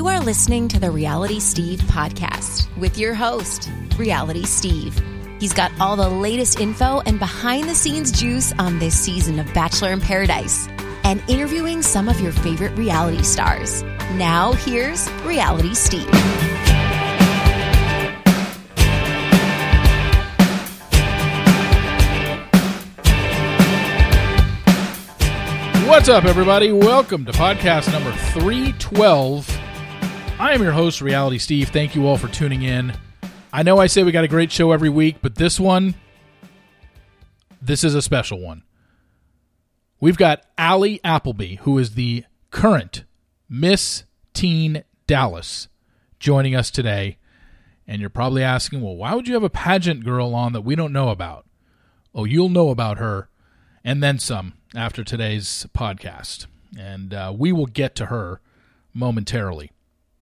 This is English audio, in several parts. You are listening to the Reality Steve podcast with your host, Reality Steve. He's got all the latest info and behind-the-scenes juice on this season of Bachelor in Paradise and interviewing some of your favorite reality stars. Now, here's Reality Steve. What's up, everybody? Welcome to podcast number 312. I am your host, Reality Steve. Thank you all for tuning in. I know I say we got a great show every week, but this is a special one. We've got Allie Appleby, who is the current Miss Teen Dallas, joining us today. And you're probably asking, well, why would you have a pageant girl on that we don't know about? Oh, you'll know about her and then some after today's podcast. And we will get to her momentarily.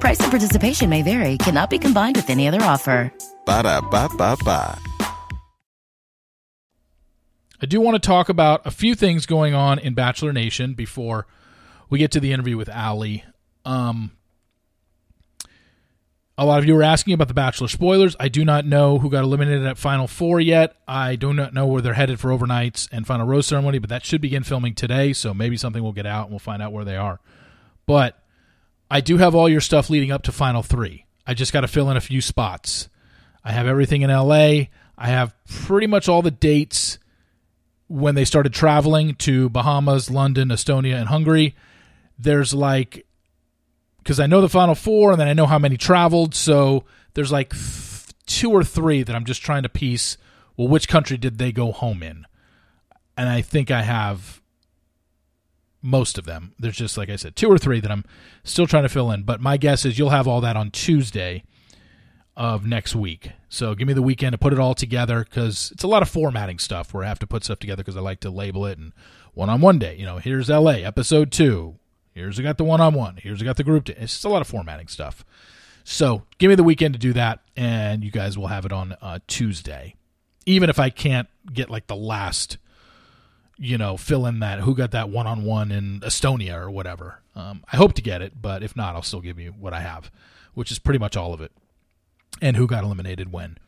Price and participation may vary. Cannot be combined with any other offer. Ba-da-ba-ba-ba. I do want to talk about a few things going on in Bachelor Nation before we get to the interview with Allie. A lot of you were asking about the Bachelor spoilers. I do not know who got eliminated at Final Four yet. I do not know where they're headed for overnights and Final Rose Ceremony, but that should begin filming today, so maybe something will get out and we'll find out where they are. But I do have all your stuff leading up to Final Three. I just got to fill in a few spots. I have everything in LA. I have pretty much all the dates when they started traveling to Bahamas, London, Estonia, and Hungary. Because I know the Final Four, and then I know how many traveled, so there's two or three that I'm just trying to piece, well, which country did they go home in? And I think I have most of them. There's just, like I said, two or three that I'm still trying to fill in, but my guess is you'll have all that on Tuesday of next week. So give me the weekend to put it all together, because it's a lot of formatting stuff where I have to put stuff together because I like to label it, and one-on-one day, here's LA, episode 2. Here's I got the one-on-one. Here's I got the group. It's just a lot of formatting stuff. So give me the weekend to do that, and you guys will have it on Tuesday. Even if I can't get the last, fill in that who got that one-on-one in Estonia or whatever. I hope to get it, but if not, I'll still give you what I have, which is pretty much all of it. and who got eliminated when.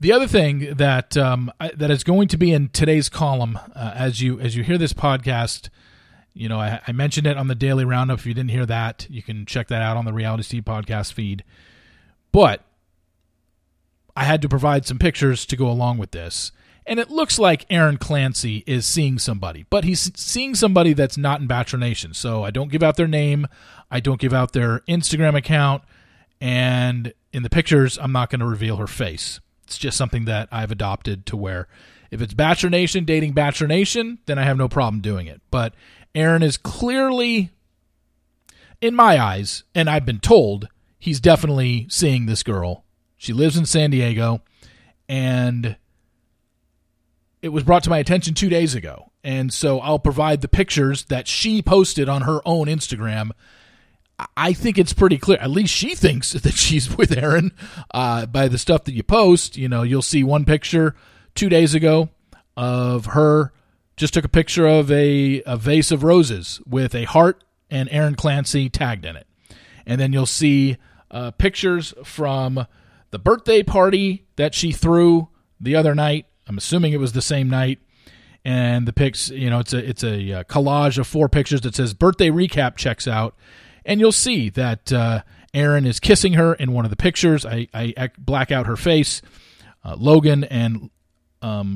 The other thing that that is going to be in today's column, as you hear this podcast, you know, I mentioned it on the Daily Roundup. If you didn't hear that, you can check that out on the Reality Steve podcast feed. But I had to provide some pictures to go along with this. And it looks like Aaron Clancy is seeing somebody, but he's seeing somebody that's not in Bachelor Nation. So I don't give out their name. I don't give out their Instagram account. And in the pictures, I'm not going to reveal her face. It's just something that I've adopted to where if it's Bachelor Nation dating Bachelor Nation, then I have no problem doing it. But Aaron is clearly, in my eyes, and I've been told, he's definitely seeing this girl. She lives in San Diego, and it was brought to my attention 2 days ago. And so I'll provide the pictures that she posted on her own Instagram. I think it's pretty clear. At least she thinks that she's with Aaron by the stuff that you post. You know, you'll see one picture 2 days ago of her. Just took a picture of a vase of roses with a heart and Aaron Clancy tagged in it. And then you'll see pictures from the birthday party that she threw the other night. I'm assuming it was the same night, and the pics, you know, it's a collage of four pictures that says birthday recap checks out, and you'll see that Aaron is kissing her in one of the pictures. I black out her face. Logan and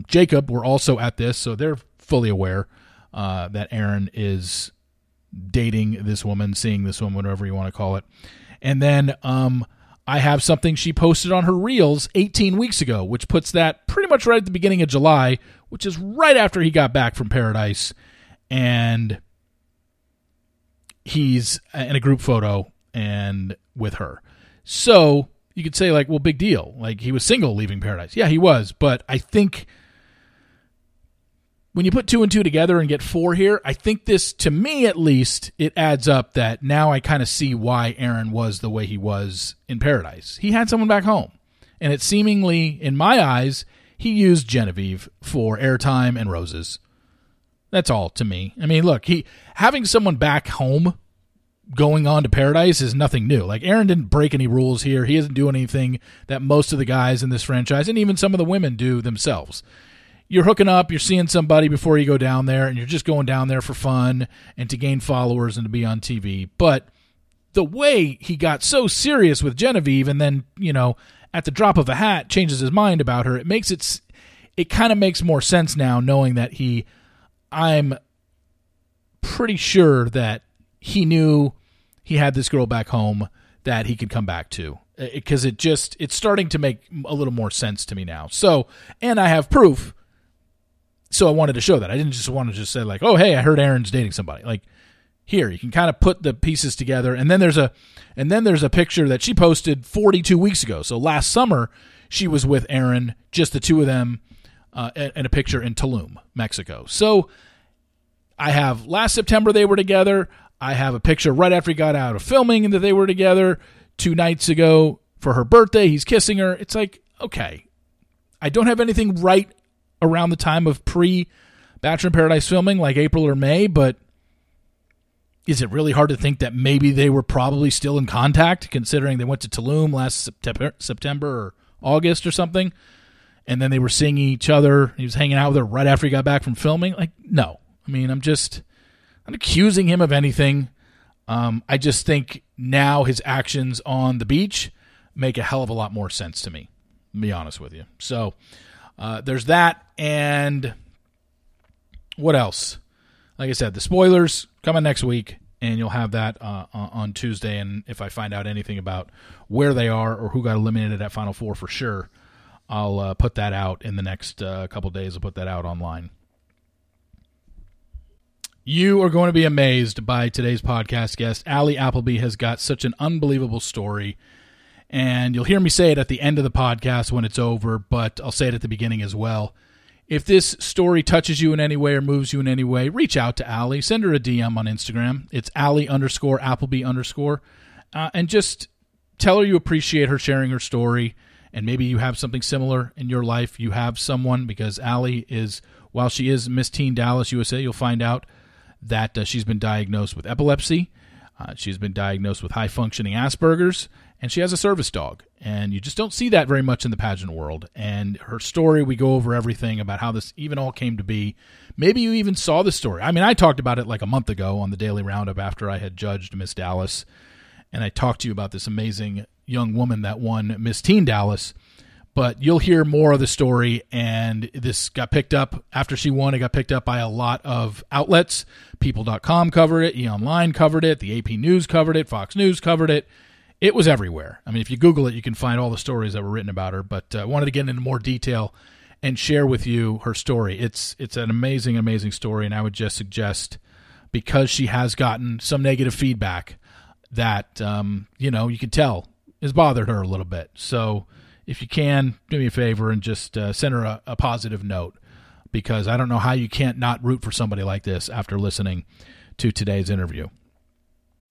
Jacob were also at this, so they're fully aware that Aaron is dating this woman, seeing this woman, whatever you want to call it. And then I have something she posted on her Reels 18 weeks ago, which puts that pretty much right at the beginning of July, which is right after he got back from paradise. And he's in a group photo and with her. So you could say, like, well, big deal. Like, he was single leaving paradise. Yeah, he was. But I think when you put 2 and 2 together and get 4 here, I think this, to me at least, it adds up that now I kind of see why Aaron was the way he was in paradise. He had someone back home. And it seemingly, in my eyes, he used Genevieve for airtime and roses. That's all to me. I mean, look, having someone back home going on to paradise is nothing new. Like, Aaron didn't break any rules here. He isn't doing anything that most of the guys in this franchise and even some of the women do themselves. You're hooking up, you're seeing somebody before you go down there, and you're just going down there for fun and to gain followers and to be on TV. But the way he got so serious with Genevieve and then, you know, at the drop of a hat changes his mind about her, it kind of makes more sense now knowing that I'm pretty sure that he knew he had this girl back home that he could come back to, because it's starting to make a little more sense to me now. So, and I have proof. So I wanted to show that. I didn't just want to just say, like, oh, hey, I heard Aaron's dating somebody. Like, here, you can kind of put the pieces together. And then there's a picture that she posted 42 weeks ago. So last summer she was with Aaron, just the two of them, and a picture in Tulum, Mexico. So I have last September they were together. I have a picture right after he got out of filming and that they were together 2 nights ago for her birthday. He's kissing her. It's like, okay, I don't have anything right around the time of pre-Bachelor in Paradise filming, like April or May, but is it really hard to think that maybe they were probably still in contact, considering they went to Tulum last September or August or something, and then they were seeing each other. He was hanging out with her right after he got back from filming. Like, no. I mean, I'm accusing him of anything. I just think now his actions on the beach make a hell of a lot more sense to me, to be honest with you. So there's that. And what else? Like I said, the spoilers coming next week, and you'll have that on Tuesday. And if I find out anything about where they are or who got eliminated at Final Four for sure, I'll put that out in the next couple days. I'll put that out online. You are going to be amazed by today's podcast guest. Allie Appleby has got such an unbelievable story, and you'll hear me say it at the end of the podcast when it's over, but I'll say it at the beginning as well. If this story touches you in any way or moves you in any way, reach out to Allie. Send her a DM on Instagram. It's Allie_Appleby_, and just tell her you appreciate her sharing her story, and maybe you have something similar in your life. You have someone, because Allie is, while she is Miss Teen Dallas USA, you'll find out that she's been diagnosed with epilepsy. She's been diagnosed with high-functioning Asperger's, and she has a service dog. And you just don't see that very much in the pageant world. And her story, we go over everything about how this even all came to be. Maybe you even saw the story. I mean, I talked about it like a month ago on the Daily Roundup after I had judged Miss Dallas. And I talked to you about this amazing young woman that won Miss Teen Dallas. But you'll hear more of the story, and this got picked up after she won. It got picked up by a lot of outlets. People.com covered it. Eonline covered it. The AP News covered it. Fox News covered it. It was everywhere. I mean, if you Google it, you can find all the stories that were written about her. But I wanted to get into more detail and share with you her story. It's an amazing, amazing story, and I would just suggest, because she has gotten some negative feedback that, you can tell has bothered her a little bit. So if you can, do me a favor and just send her a positive note, because I don't know how you can't not root for somebody like this after listening to today's interview.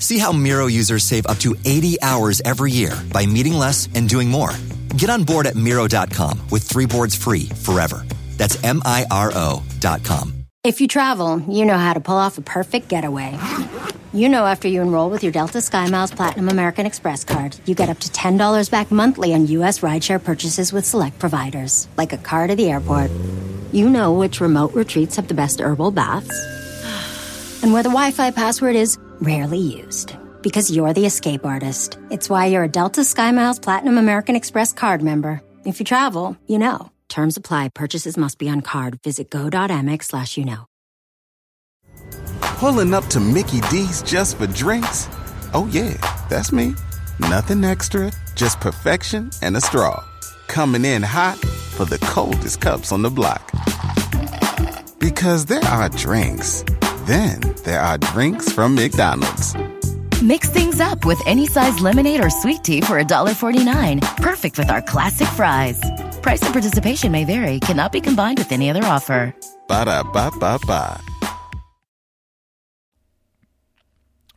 See how Miro users save up to 80 hours every year by meeting less and doing more. Get on board at Miro.com with 3 boards free forever. That's Miro.com. If you travel, you know how to pull off a perfect getaway. You know, after you enroll with your Delta SkyMiles Platinum American Express card, you get up to $10 back monthly on U.S. rideshare purchases with select providers, like a car to the airport. You know which remote retreats have the best herbal baths, and where the Wi-Fi password is rarely used, because you're the escape artist. It's why you're a Delta SkyMiles Platinum American Express card member. If you travel, you know. Terms apply. Purchases must be on card. Visit go.amex/you know. Pulling up to Mickey D's just for drinks? Oh, yeah, that's me. Nothing extra, just perfection and a straw. Coming in hot for the coldest cups on the block. Because there are drinks. Then there are drinks from McDonald's. Mix things up with any size lemonade or sweet tea for $1.49. Perfect with our classic fries. Price and participation may vary. Cannot be combined with any other offer. Ba-da-ba-ba-ba.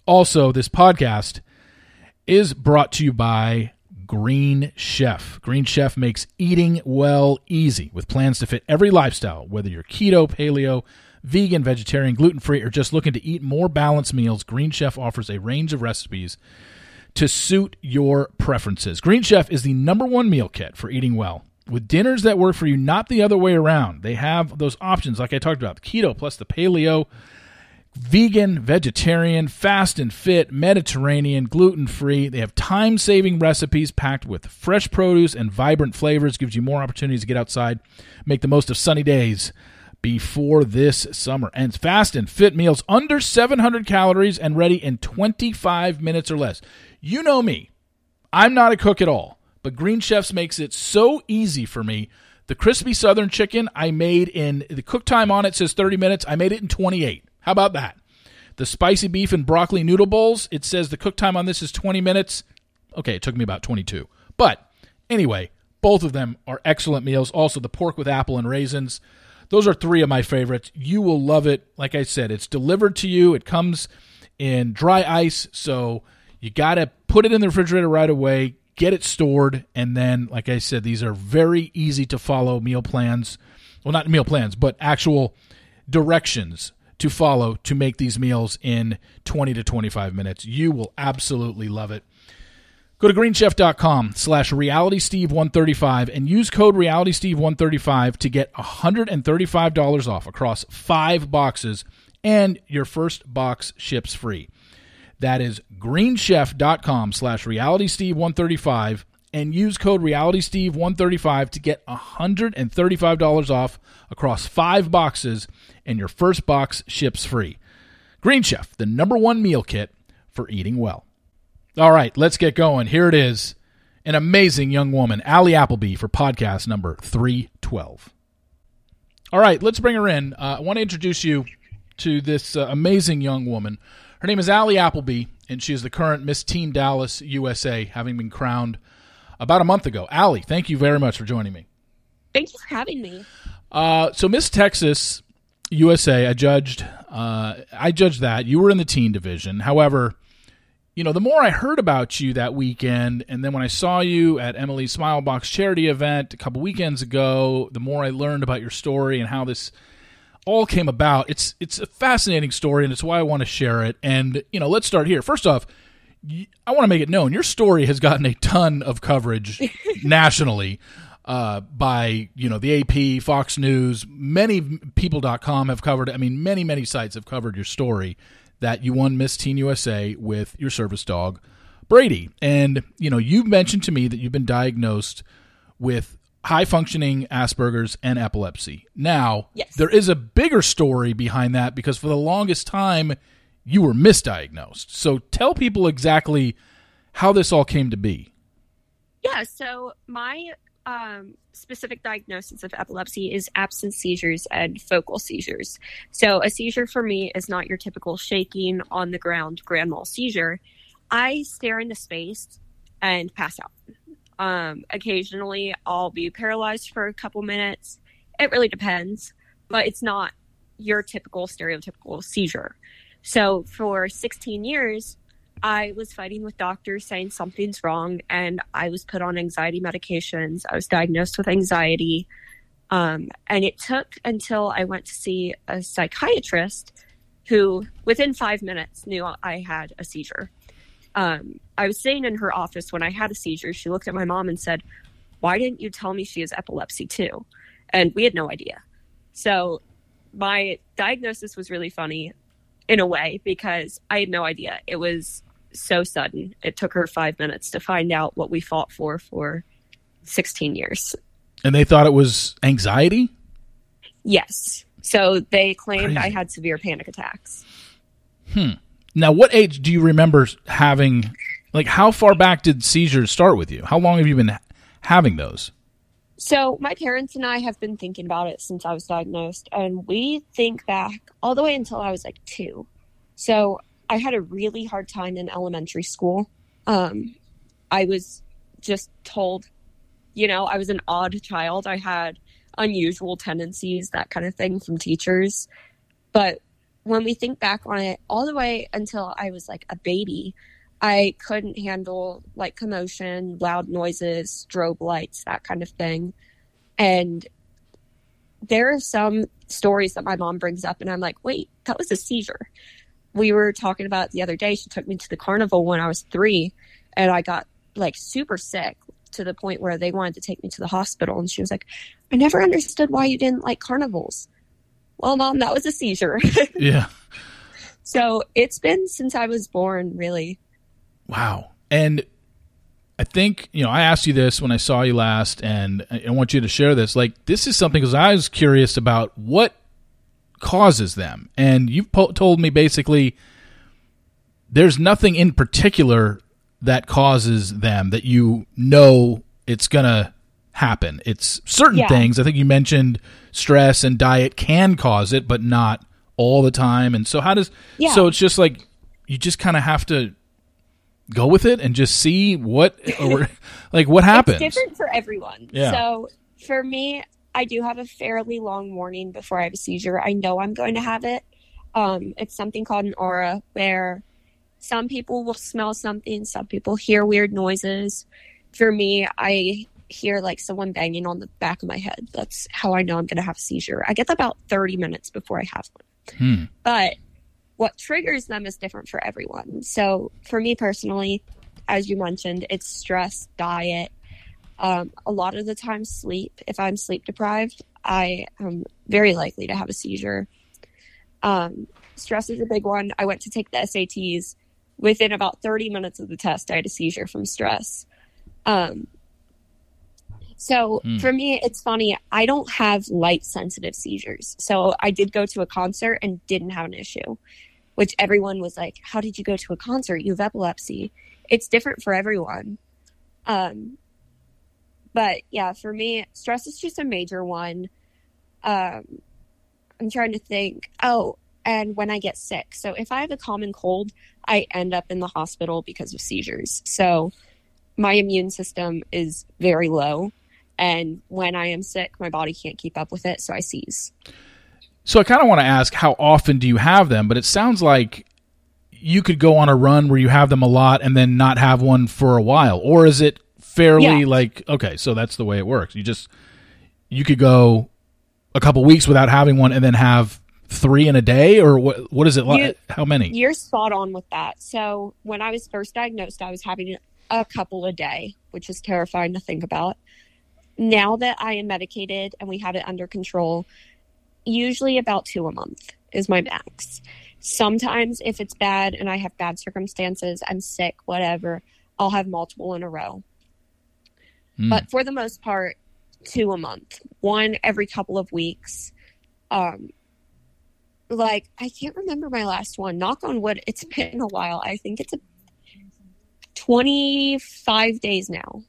Also, this podcast is brought to you by Green Chef. Green Chef makes eating well easy with plans to fit every lifestyle, whether you're keto, paleo, vegan, vegetarian, gluten-free, or just looking to eat more balanced meals. Green Chef offers a range of recipes to suit your preferences. Green Chef is the #1 meal kit for eating well, with dinners that work for you, not the other way around. They have those options like I talked about, the keto plus the paleo, vegan, vegetarian, fast and fit, Mediterranean, gluten-free. They have time-saving recipes packed with fresh produce and vibrant flavors. Gives you more opportunities to get outside, make the most of sunny days before this summer. And fast and fit meals under 700 calories and ready in 25 minutes or less. You know me. I'm not a cook at all, but Green Chefs makes it so easy for me. The crispy southern chicken I made in, the cook time on it says 30 minutes. I made it in 28. How about that? The spicy beef and broccoli noodle bowls, it says the cook time on this is 20 minutes. Okay, it took me about 22. But anyway, both of them are excellent meals. Also, the pork with apple and raisins. Those are 3 of my favorites. You will love it. Like I said, it's delivered to you. It comes in dry ice, so you got to put it in the refrigerator right away, get it stored, and then, like I said, these are very easy to follow meal plans well, not meal plans, but actual directions to follow to make these meals in 20 to 25 minutes. You will absolutely love it. Go to greenchef.com/realitysteve135 and use code realitysteve135 to get $135 off across 5 boxes, and your first box ships free. That is greenchef.com/realitysteve135 and use code realitysteve135 to get $135 off across 5 boxes, and your first box ships free. Green Chef, the #1 meal kit for eating well. All right, let's get going. Here it is. An amazing young woman, Allie Appleby, for podcast number 312. All right, let's bring her in. I want to introduce you to this amazing young woman. Her name is Allie Appleby, and she is the current Miss Teen Dallas USA, having been crowned about a month ago. Allie, thank you very much for joining me. Thank you for having me. So Miss Texas USA, I judged that. You were in the teen division. However, you know, the more I heard about you that weekend, and then when I saw you at Emily's Smilebox charity event a couple weekends ago, the more I learned about your story and how this all came about. It's a fascinating story, and it's why I want to share it. And, you know, let's start here. First off, I want to make it known, your story has gotten a ton of coverage nationally by, you know, the AP, Fox News, many People.com have covered it. I mean, many, many sites have covered your story, that you won Miss Teen USA with your service dog, Brady. And, you know, you mentioned to me that you've been diagnosed with high-functioning Asperger's and epilepsy. Now, yes, there is a bigger story behind that, because for the longest time, you were misdiagnosed. So tell people exactly how this all came to be. Yeah, so my specific diagnosis of epilepsy is absence seizures and focal seizures. So a seizure for me is not your typical shaking on the ground grand mal seizure. I stare into space and pass out. Occasionally I'll be paralyzed for a couple minutes. It really depends, but it's not your typical stereotypical seizure. So for 16 years, I was fighting with doctors saying something's wrong, and I was put on anxiety medications. I was diagnosed with anxiety. And it took until I went to see a psychiatrist who within 5 minutes knew I had a seizure. I was sitting in her office when I had a seizure. She looked at my mom and said, "Why didn't you tell me she has epilepsy too?" And we had no idea. So my diagnosis was really funny in a way, because I had no idea. It was so sudden. It took her 5 minutes to find out what we fought for 16 years. And they thought it was anxiety? Yes. So they claimed I had severe panic attacks. Now, what age do you remember having, like, how far back did seizures start with you? How long have you been having those? So my parents and I have been thinking about it since I was diagnosed, and we think back all the way until I was like 2. So I had a really hard time in elementary school. I was just told, you know, I was an odd child. I had unusual tendencies, that kind of thing, from teachers. But when we think back on it, all the way until I was like a baby, I couldn't handle, like, commotion, loud noises, strobe lights, that kind of thing. And there are some stories that my mom brings up, and I'm like, wait, that was a seizure. We were talking about it the other day. She took me to the carnival when I was 3, and I got, like, super sick to the point where they wanted to take me to the hospital. And she was like, I never understood why you didn't like carnivals. Well, Mom, that was a seizure. Yeah. So it's been since I was born, really. Wow. And I think, you know, I asked you this when I saw you last, and I want you to share this. Like, this is something, because I was curious about what causes them. And you've told me basically there's nothing in particular that causes them, that you know it's going to happen. It's certain things. I think you mentioned stress and diet can cause it, but not all the time. And so how does, so it's just like, you just kind of have to go with it and just see what, or, like, what happens. It's different for everyone. Yeah. So for me, I do have a fairly long warning before I have a seizure. I know I'm going to have it. It's something called an aura, where some people will smell something, some people hear weird noises. For me, I hear like someone banging on the back of my head. That's how I know I'm going to have a seizure. I get that about 30 minutes before I have one. But what triggers them is different for everyone. So for me personally, as you mentioned, it's stress, diet, a lot of the time sleep. If I'm sleep deprived, I am very likely to have a seizure. Stress is a big one. I went to take the SATs. Within about 30 minutes of the test, I had a seizure from stress. For me, it's funny. I don't have light sensitive seizures. So I did go to a concert and didn't have an issue, which everyone was like, how did you go to a concert? You have epilepsy. It's different for everyone. But yeah, for me, stress is just a major one. I'm trying to think. Oh, and when I get sick. So if I have a common cold, I end up in the hospital because of seizures. So my immune system is very low. And when I am sick, my body can't keep up with it. So I seize. So I kind of want to ask, how often do you have them? But it sounds like you could go on a run where you have them a lot and then not have one for a while. Or is it fairly like, okay, so that's the way it works. You could go a couple weeks without having one and then have 3 in a day, or what is it like? How many? You're spot on with that. So when I was first diagnosed, I was having a couple a day, which is terrifying to think about. Now that I am medicated and we have it under control, usually about 2 a month is my max. Sometimes if it's bad and I have bad circumstances, I'm sick, whatever, I'll have multiple in a row. But for the most part, 2 a month, 1 every couple of weeks. Like, I can't remember my last one. Knock on wood, it's been a while. I think it's 25 days now.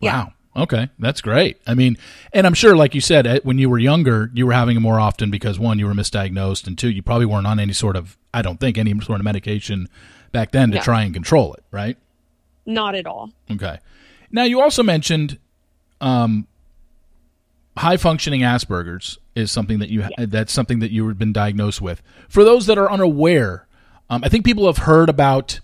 Yeah. Wow. Okay. That's great. I mean, and I'm sure, like you said, when you were younger, you were having it more often because 1, you were misdiagnosed, and 2, you probably weren't on any sort of, I don't think, any sort of medication back then to try and control it, right? Not at all. Okay. Now, you also mentioned high-functioning Asperger's is something that you that's something that you've been diagnosed with. For those that are unaware, I think people have heard about,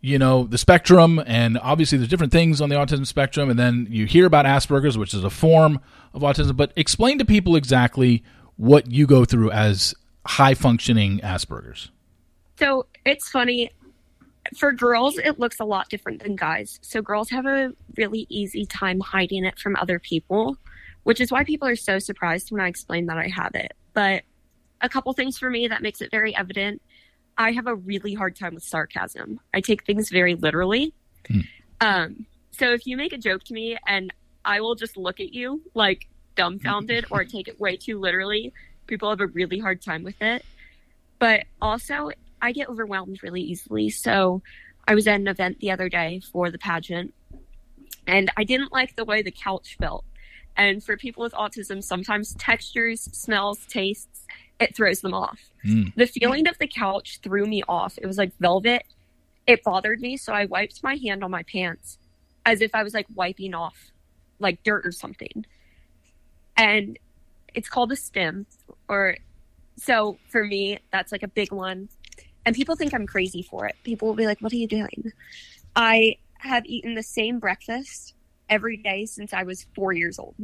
you know, the spectrum, and obviously there's different things on the autism spectrum, and then you hear about Asperger's, which is a form of autism. But explain to people exactly what you go through as high-functioning Asperger's. So it's funny. For girls, it looks a lot different than guys. So girls have a really easy time hiding it from other people, which is why people are so surprised when I explain that I have it. But a couple things for me that makes it very evident. I have a really hard time with sarcasm. I take things very literally. So if you make a joke to me and I will just look at you like dumbfounded or take it way too literally, people have a really hard time with it. But also, I get overwhelmed really easily. So I was at an event the other day for the pageant, and I didn't like the way the couch felt. And for people with autism, sometimes textures, smells, tastes, it throws them off. The feeling of the couch threw me off. It was like velvet. It bothered me. So I wiped my hand on my pants as if I was like wiping off like dirt or something. And it's called a stim. So for me, that's like a big one. And people think I'm crazy for it. People will be like, what are you doing? I have eaten the same breakfast every day since I was 4 years old.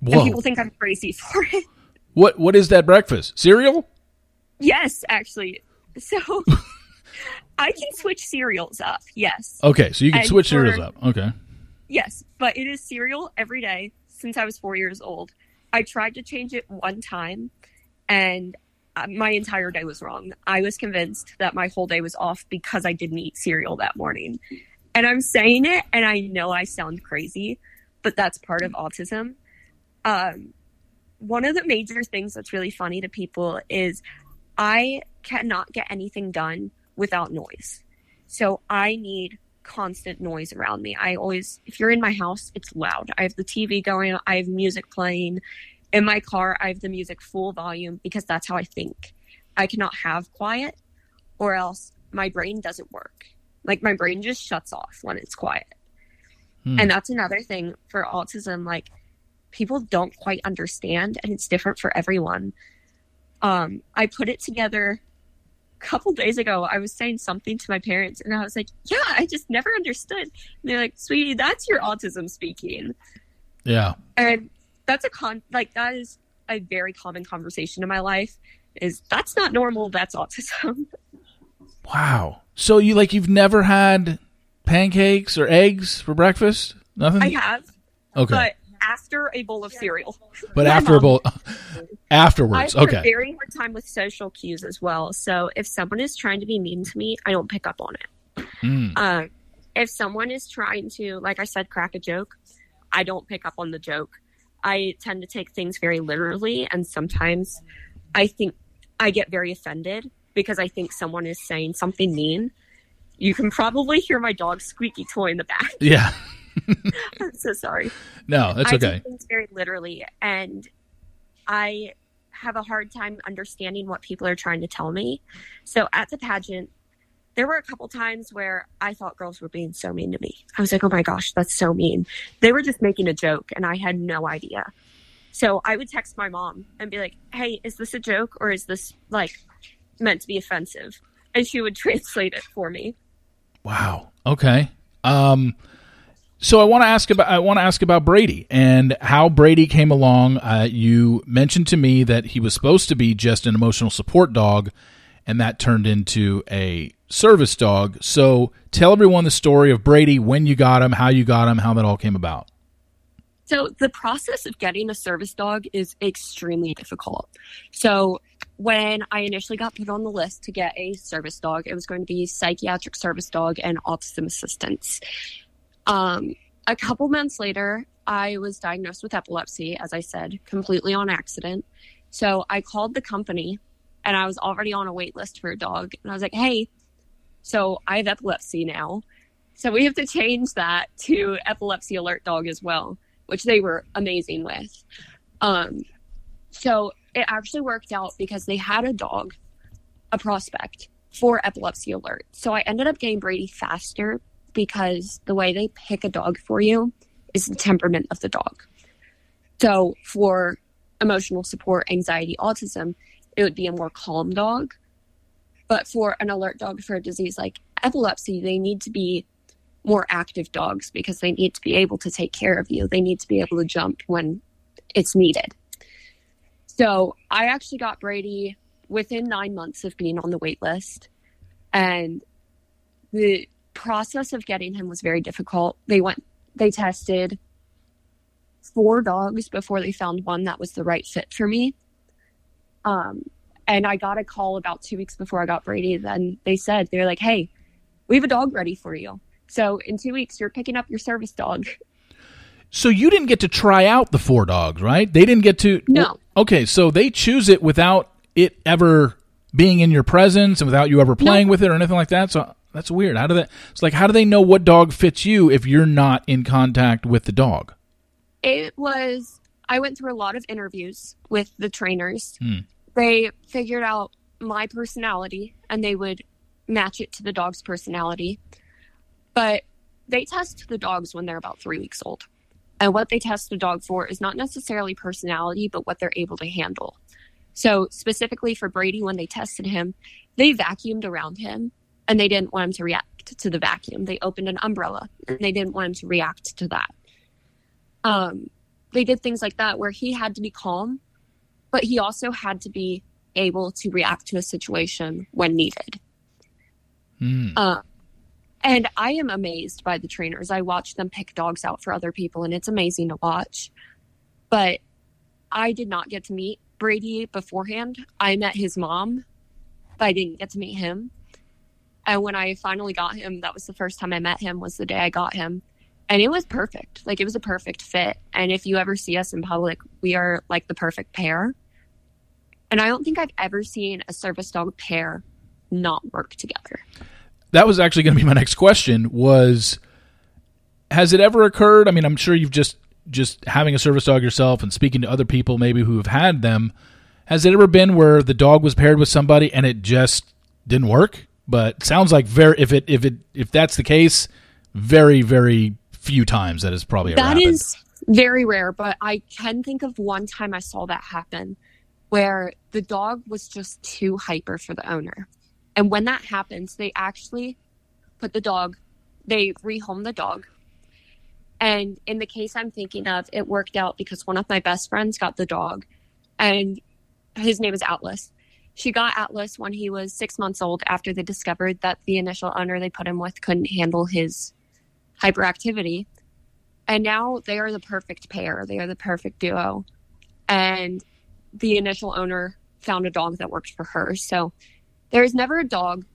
Whoa. And people think I'm crazy for it. What is that breakfast? Cereal? Yes, actually. So I can switch cereals up, yes. Okay, so you can switch cereals up. Okay. Yes, but it is cereal every day since I was 4 years old. I tried to change it one time, and my entire day was wrong. I was convinced that my whole day was off because I didn't eat cereal that morning. And I'm saying it, and I know I sound crazy, but that's part of autism. One of the major things that's really funny to people is I cannot get anything done without noise. So I need constant noise around me. If you're in my house, it's loud. I have the TV going. I have music playing. In my car, I have the music full volume because that's how I think. I cannot have quiet or else my brain doesn't work. Like, my brain just shuts off when it's quiet. And that's another thing for autism. Like, people don't quite understand, and it's different for everyone. I put it together couple days ago, I was saying something to my parents, and I was like, yeah, I just never understood. And they're like, sweetie, that's your autism speaking. Yeah. And that's that is a very common conversation in my life, is that's not normal, that's autism. Wow. So you've never had pancakes or eggs for breakfast? Nothing? I have. Okay. But after a bowl of cereal. But after a bowl, afterwards. I have a very hard time with social cues as well. So if someone is trying to be mean to me, I don't pick up on it. Mm. If someone is trying to, like I said, crack a joke, I don't pick up on the joke. I tend to take things very literally, and sometimes I think I get very offended because I think someone is saying something mean. You can probably hear my dog's squeaky toy in the back. Yeah. I'm so sorry. No, that's okay. I take things very literally, and I have a hard time understanding what people are trying to tell me. So at the pageant, there were a couple times where I thought girls were being so mean to me. I was like, oh my gosh, that's so mean. They were just making a joke, and I had no idea. So I would text my mom and be like, hey, is this a joke, or is this like meant to be offensive? And she would translate it for me. Wow. Okay. So I want to ask about Brady and how Brady came along. You mentioned to me that he was supposed to be just an emotional support dog, and that turned into a service dog. So tell everyone the story of Brady, when you got him, how that all came about. So the process of getting a service dog is extremely difficult. So when I initially got put on the list to get a service dog, it was going to be psychiatric service dog and autism assistance. A couple months later, I was diagnosed with epilepsy, as I said, completely on accident. So I called the company, and I was already on a wait list for a dog. And I was like, hey, so I have epilepsy now. So we have to change that to epilepsy alert dog as well, which they were amazing with. So it actually worked out because they had a dog, a prospect, for epilepsy alert. So I ended up getting Brady faster, because the way they pick a dog for you is the temperament of the dog. So for emotional support, anxiety, autism, it would be a more calm dog. But for an alert dog for a disease like epilepsy, they need to be more active dogs because they need to be able to take care of you. They need to be able to jump when it's needed. So I actually got Brady within 9 months of being on the wait list. And the process of getting him was very difficult. They tested 4 dogs before they found one that was the right fit for me. And I got a call about 2 weeks before I got Brady. Then they're like, hey, we have a dog ready for you. So in 2 weeks, you're picking up your service dog. So you didn't get to try out the 4 dogs, right? They didn't get to. No. Okay. So they choose it without it ever being in your presence and without you ever playing with it or anything like that. So that's weird. How do they know what dog fits you if you're not in contact with the dog? I went through a lot of interviews with the trainers. Hmm. They figured out my personality, and they would match it to the dog's personality. But they test the dogs when they're about 3 weeks old. And what they test the dog for is not necessarily personality, but what they're able to handle. So specifically for Brady, when they tested him, they vacuumed around him. And they didn't want him to react to the vacuum. They opened an umbrella, and they didn't want him to react to that. They did things like that where he had to be calm, but he also had to be able to react to a situation when needed. Mm. And I am amazed by the trainers. I watch them pick dogs out for other people, and it's amazing to watch. But I did not get to meet Brady beforehand. I met his mom, but I didn't get to meet him. And when I finally got him, that was the first time I met him, was the day I got him. And it was perfect. Like, it was a perfect fit. And if you ever see us in public, we are like the perfect pair. And I don't think I've ever seen a service dog pair not work together. That was actually going to be my next question, was, has it ever occurred? I mean, I'm sure you've just having a service dog yourself and speaking to other people maybe who have had them. Has it ever been where the dog was paired with somebody and it just didn't work? But sounds like if that's the case, very, very few times that is probably ever happened. That is very rare, but I can think of one time I saw that happen where the dog was just too hyper for the owner. And when that happens, they actually put the dog, they rehome the dog. And in the case I'm thinking of, it worked out because one of my best friends got the dog, and his name is Atlas. She got Atlas when he was 6 months old after they discovered that the initial owner they put him with couldn't handle his hyperactivity. And now they are the perfect pair. They are the perfect duo. And the initial owner found a dog that worked for her. So there is never a dog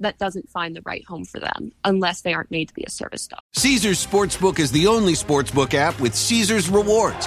that doesn't find the right home for them unless they aren't made to be a service dog. Caesars Sportsbook is the only sportsbook app with Caesars Rewards.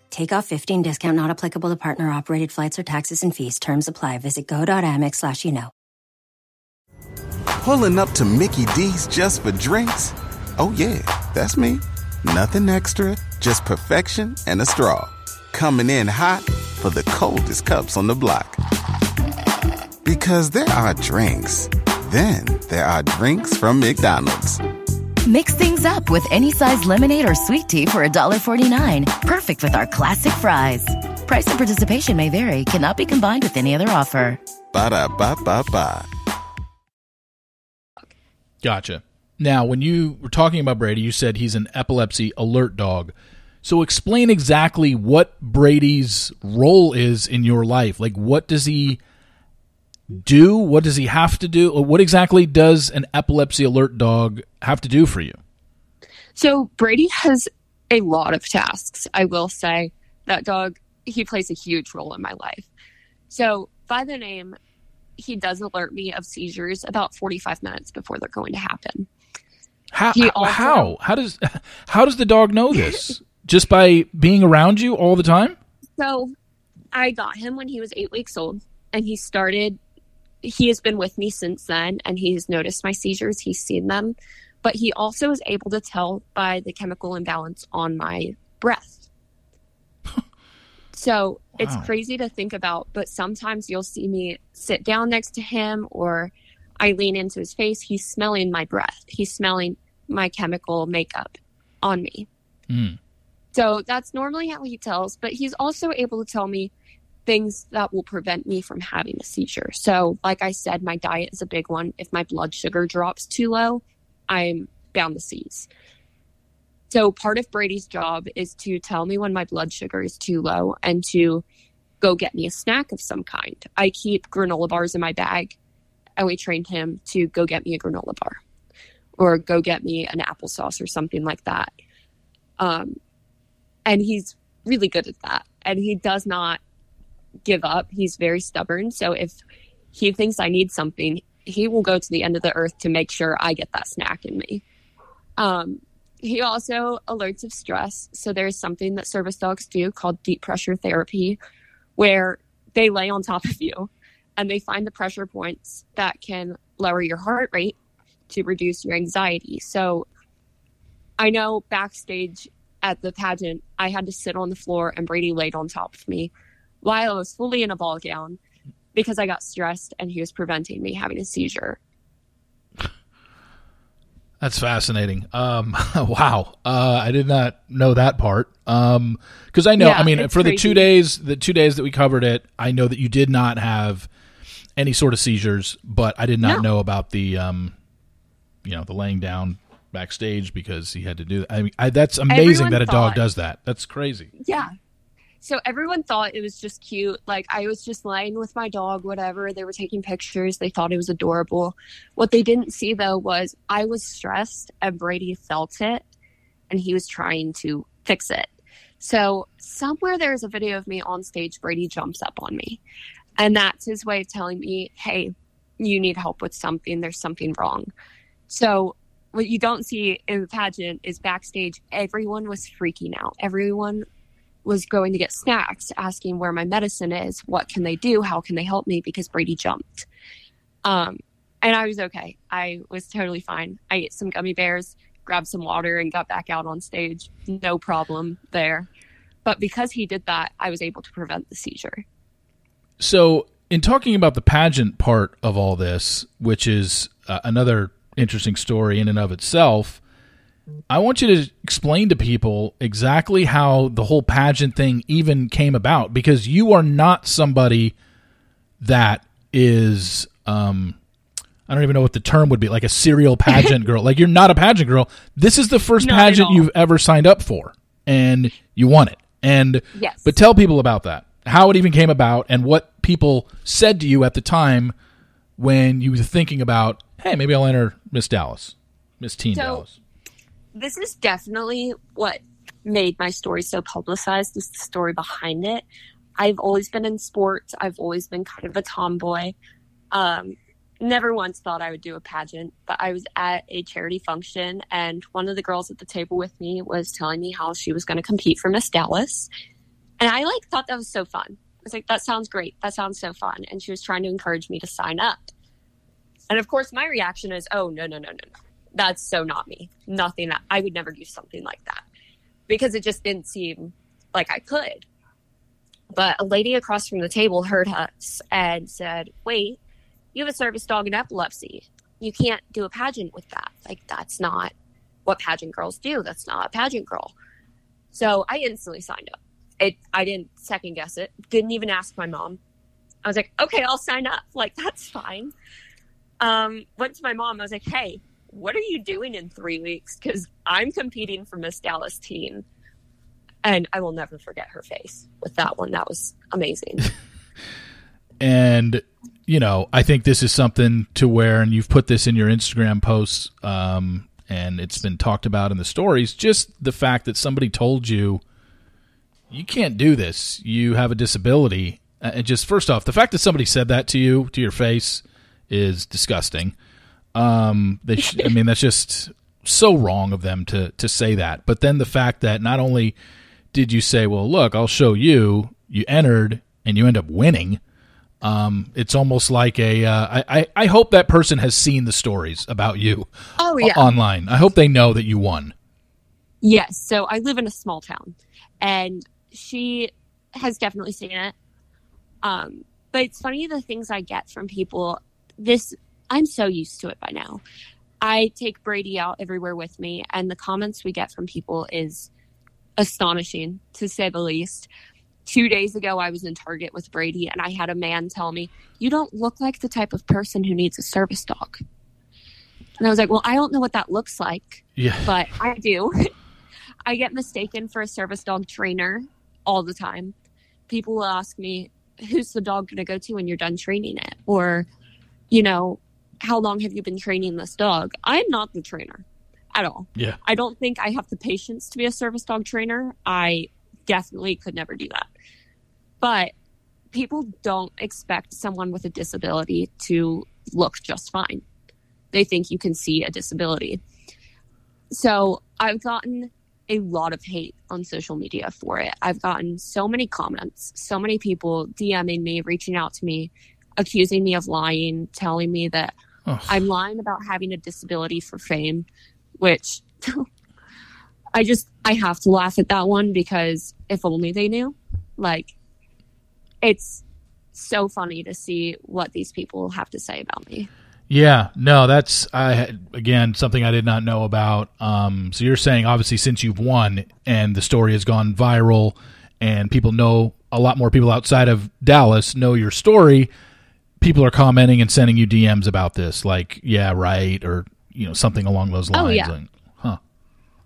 Takeoff 15 discount not applicable to partner operated flights or taxes and fees. Terms apply. Visit go.amex/you know. Pulling up to Mickey D's just for drinks? Oh yeah, that's me. Nothing extra, just perfection and a straw. Coming in hot for the coldest cups on the block. Because there are drinks. Then there are drinks from McDonald's. Mix things up with any size lemonade or sweet tea for $1.49. Perfect with our classic fries. Price and participation may vary. Cannot be combined with any other offer. Ba-da-ba-ba-ba. Gotcha. Now, when you were talking about Brady, you said he's an epilepsy alert dog. So explain exactly what Brady's role is in your life. Like, what does he do? What does he have to do? What exactly does an epilepsy alert dog have to do for you? So Brady has a lot of tasks. I will say that dog, he plays a huge role in my life. So by the name, he does alert me of seizures about 45 minutes before they're going to happen. How does the dog know this? Just by being around you all the time? So I got him when he was 8 weeks old, and he has been with me since then, and he's noticed my seizures. He's seen them, but he also is able to tell by the chemical imbalance on my breath. So wow. It's crazy to think about, but sometimes you'll see me sit down next to him, or I lean into his face. He's smelling my breath. He's smelling my chemical makeup on me. Mm. So that's normally how he tells, but he's also able to tell me things that will prevent me from having a seizure. So, like I said, my diet is a big one. If my blood sugar drops too low, I'm bound to seize. So part of Brady's job is to tell me when my blood sugar is too low and to go get me a snack of some kind. I keep granola bars in my bag, and we trained him to go get me a granola bar or go get me an applesauce or something like that. And he's really good at that. And he does not give up. He's very stubborn. So if he thinks I need something, he will go to the end of the earth to make sure I get that snack in me. He also alerts of stress. So there's something that service dogs do called deep pressure therapy, where they lay on top of you and they find the pressure points that can lower your heart rate to reduce your anxiety. So I know backstage at the pageant, I had to sit on the floor and Brady laid on top of me while I was fully in a ball gown because I got stressed and he was preventing me having a seizure. That's fascinating. Wow. I did not know that part. Cause I know, yeah, I mean, for crazy. the two days that we covered it, I know that you did not have any sort of seizures, but I did not know about the, the laying down backstage because he had to do that. I mean, that's amazing everyone that a dog does that. That's crazy. Yeah. So everyone thought it was just cute. Like I was just lying with my dog, whatever. They were taking pictures. They thought it was adorable. What they didn't see though was I was stressed and Brady felt it and he was trying to fix it. So somewhere there's a video of me on stage. Brady jumps up on me and that's his way of telling me, hey, you need help with something. There's something wrong. So what you don't see in the pageant is backstage. Everyone was freaking out. Everyone was going to get snacks, asking where my medicine is, what can they do, how can they help me, because Brady jumped. And I was okay. I was totally fine. I ate some gummy bears, grabbed some water, and got back out on stage. No problem there. But because he did that, I was able to prevent the seizure. So in talking about the pageant part of all this, which is another interesting story in and of itself, I want you to explain to people exactly how the whole pageant thing even came about, because you are not somebody that is, I don't even know what the term would be, like a serial pageant girl. Like you're not a pageant girl. This is the first pageant you've ever signed up for and you won it. And, yes. But tell people about that, how it even came about and what people said to you at the time when you were thinking about, hey, maybe I'll enter Miss Dallas, Miss Teen Dallas. This is definitely what made my story so publicized, is the story behind it. I've always been in sports. I've always been kind of a tomboy. Never once thought I would do a pageant, but I was at a charity function, and one of the girls at the table with me was telling me how she was going to compete for Miss Dallas. And I thought that was so fun. I was like, that sounds great. That sounds so fun. And she was trying to encourage me to sign up. And of course, my reaction is, oh, no. That's so not me. Nothing. I would never do something like that because it just didn't seem like I could. But a lady across from the table heard us and said, wait, you have a service dog and epilepsy. You can't do a pageant with that. Like, that's not what pageant girls do. That's not a pageant girl. So I instantly signed up. I didn't second guess it. Didn't even ask my mom. I was like, okay, I'll sign up. Like, that's fine. Went to my mom. I was like, hey, what are you doing in 3 weeks? Because I'm competing for Miss Dallas Teen. And I will never forget her face with that one. That was amazing. And, I think this is something to where, and you've put this in your Instagram posts, and it's been talked about in the stories, just the fact that somebody told you, you can't do this. You have a disability. And just first off, the fact that somebody said that to you, to your face, is disgusting. That's just so wrong of them to say that. But then the fact that not only did you say, well, look, I'll show you, you entered and you end up winning. It's almost like I hope that person has seen the stories about you online. I hope they know that you won. Yes. So I live in a small town and she has definitely seen it. But it's funny, the things I get from people, I'm so used to it by now. I take Brady out everywhere with me, and the comments we get from people is astonishing, to say the least. 2 days ago, I was in Target with Brady, and I had a man tell me, you don't look like the type of person who needs a service dog. And I was like, well, I don't know what that looks like, but I do. I get mistaken for a service dog trainer all the time. People will ask me, who's the dog going to go to when you're done training it? Or, how long have you been training this dog? I'm not the trainer at all. Yeah. I don't think I have the patience to be a service dog trainer. I definitely could never do that. But people don't expect someone with a disability to look just fine. They think you can see a disability. So I've gotten a lot of hate on social media for it. I've gotten so many comments, so many people DMing me, reaching out to me, accusing me of lying, telling me that I'm lying about having a disability for fame, which I have to laugh at that one, because if only they knew. Like, it's so funny to see what these people have to say about me. Yeah, no, that's, again, something I did not know about. So you're saying, obviously, since you've won and the story has gone viral and people know, a lot more people outside of Dallas know your story, people are commenting and sending you DMs about this, like, yeah, right, or, you know, something along those lines. Oh, yeah. Like, huh.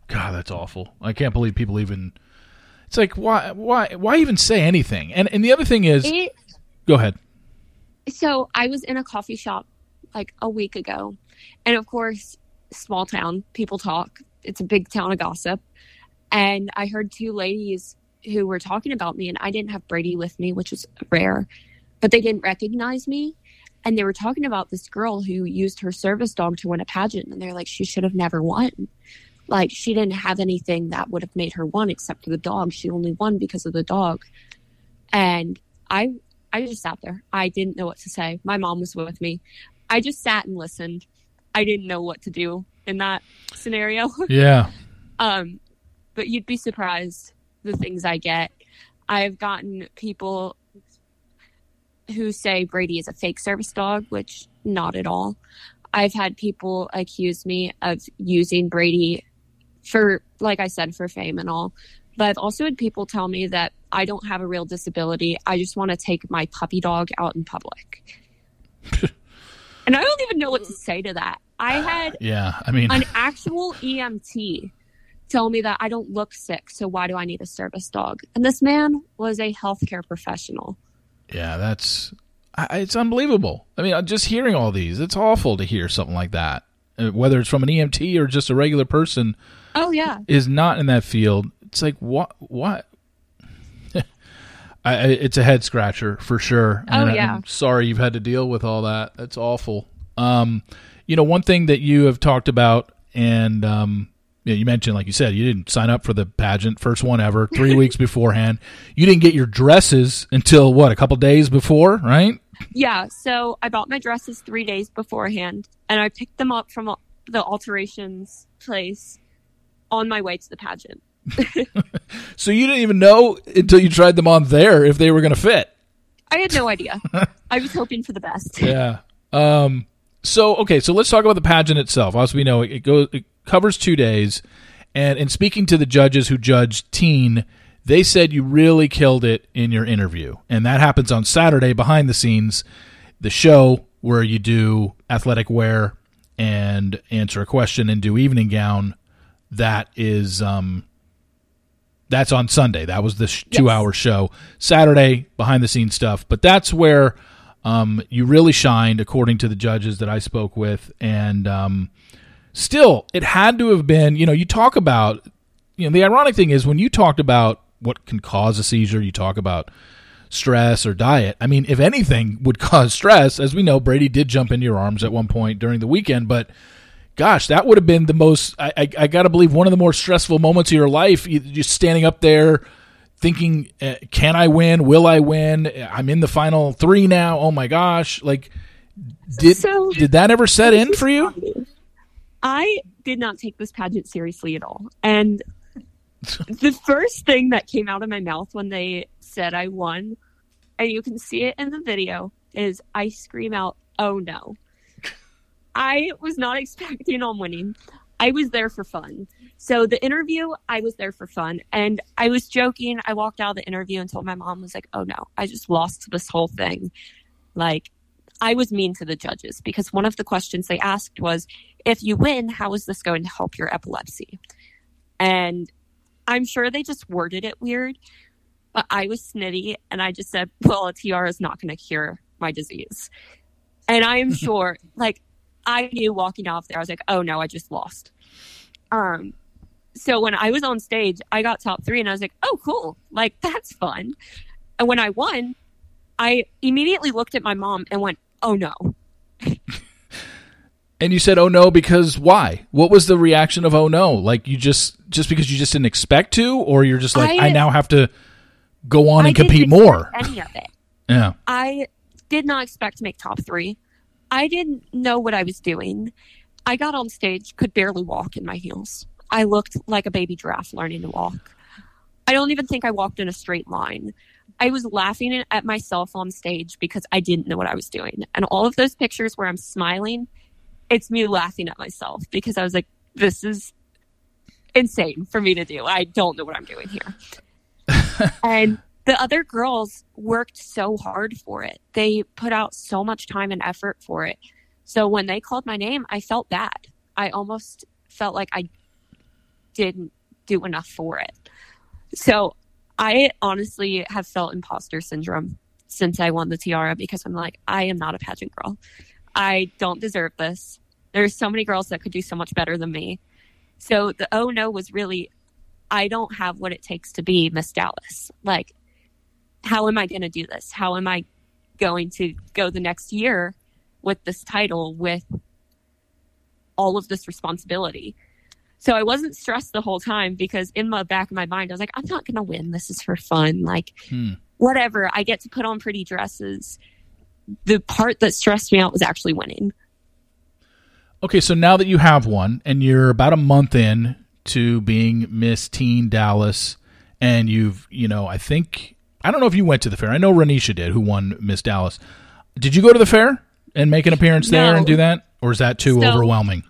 God, that's awful. I can't believe people even, it's like, why even say anything? And the other thing is, go ahead. So I was in a coffee shop like a week ago. And of course, small town, people talk. It's a big town of gossip. And I heard two ladies who were talking about me, and I didn't have Brady with me, which is rare, but they didn't recognize me. And they were talking about this girl who used her service dog to win a pageant. And they're like, she should have never won. Like, she didn't have anything that would have made her won except for the dog. She only won because of the dog. And I just sat there. I didn't know what to say. My mom was with me. I just sat and listened. I didn't know what to do in that scenario. Yeah. But you'd be surprised the things I get. I've gotten people who say Brady is a fake service dog, which not at all. I've had people accuse me of using Brady for, like I said, for fame and all. But I've also had people tell me that I don't have a real disability. I just want to take my puppy dog out in public. And I don't even know what to say to that. I had an actual EMT tell me that I don't look sick, so why do I need a service dog? And this man was a healthcare professional. Yeah, it's unbelievable. I mean, just hearing all these, it's awful to hear something like that, whether it's from an EMT or just a regular person. Oh, yeah. Is not in that field. It's like, what? It's a head scratcher for sure. Oh, and I'm sorry you've had to deal with all that. That's awful. One thing that you have talked about, and you mentioned, like you said, you didn't sign up for the pageant, first one ever, 3 weeks beforehand. You didn't get your dresses until, a couple days before, right? Yeah, so I bought my dresses 3 days beforehand, and I picked them up from the alterations place on my way to the pageant. So you didn't even know until you tried them on there if they were going to fit. I had no idea. I was hoping for the best. Yeah. So let's talk about the pageant itself. As we know, it covers 2 days. And in speaking to the judges who judged teen, they said you really killed it in your interview. And that happens on Saturday behind the scenes, the show where you do athletic wear and answer a question and do evening gown. That is... that's on Sunday. That was the 2 hour show. Saturday, behind the scenes stuff. But that's where you really shined, according to the judges that I spoke with. And still, it had to have been, you talk about, the ironic thing is when you talked about what can cause a seizure, you talk about stress or diet. I mean, if anything would cause stress, as we know, Brady did jump into your arms at one point during the weekend, but gosh, that would have been the most, I got to believe, one of the more stressful moments of your life, just standing up there thinking, can I win? Will I win? I'm in the final three now. Oh, my gosh. Like, did that ever set in for you? I did not take this pageant seriously at all. And the first thing that came out of my mouth when they said I won, and you can see it in the video, is I scream out, "Oh, no." I was not expecting on winning. I was there for fun. So the interview, I was there for fun. And I was joking. I walked out of the interview and told my mom, was like, "Oh, no, I just lost this whole thing." Like, I was mean to the judges because one of the questions they asked was, if you win, how is this going to help your epilepsy? And I'm sure they just worded it weird, but I was snitty. And I just said, well, a tiara is not going to cure my disease. And I am sure, like, I knew walking off there, I was like, "Oh no, I just lost." So when I was on stage, I got top three and I was like, "Oh, cool. Like, that's fun." And when I won, I immediately looked at my mom and went, "Oh no." And you said, oh, no, because why? What was the reaction of, oh, no? Like, you just because you just didn't expect to, or you're just like, I now have to go on and compete more? I didn't expect any of it. Yeah. I did not expect to make top three. I didn't know what I was doing. I got on stage, could barely walk in my heels. I looked like a baby giraffe learning to walk. I don't even think I walked in a straight line. I was laughing at myself on stage because I didn't know what I was doing. And all of those pictures where I'm smiling, it's me laughing at myself because I was like, this is insane for me to do. I don't know what I'm doing here. And the other girls worked so hard for it. They put out so much time and effort for it. So when they called my name, I felt bad. I almost felt like I didn't do enough for it. So I honestly have felt imposter syndrome since I won the tiara because I'm like, I am not a pageant girl. I don't deserve this. There's so many girls that could do so much better than me. So the oh no was really, I don't have what it takes to be Miss Dallas. Like, how am I going to do this? How am I going to go the next year with this title, with all of this responsibility? So I wasn't stressed the whole time because in my back of my mind, I was like, I'm not going to win. This is for fun. Like, whatever. I get to put on pretty dresses. The part that stressed me out was actually winning. Okay, so now that you have one and you're about a month in to being Miss Teen Dallas and you've, you know, I think, I don't know if you went to the fair. I know Renisha did, who won Miss Dallas. Did you go to the fair and make an appearance there and do that? Or is that too overwhelming?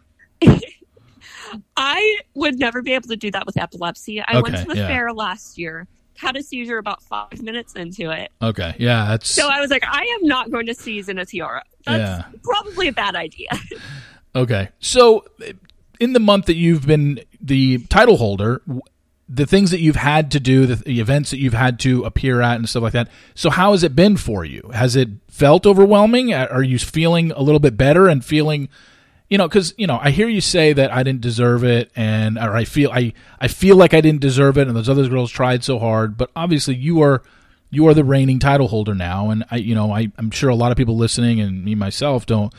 I would never be able to do that with epilepsy. I went to the fair last year, had a seizure about 5 minutes into it. Okay, yeah. That's... So I was like, I am not going to seize in a tiara. That's probably a bad idea. Okay. So in the month that you've been the title holder, the things that you've had to do, the events that you've had to appear at and stuff like that, so how has it been for you? Has it felt overwhelming? Are you feeling a little bit better and feeling... You know, because, you know, I hear you say that I didn't deserve it and or I feel like I didn't deserve it and those other girls tried so hard. But obviously you are the reigning title holder now. And, I'm sure a lot of people listening and me myself don't,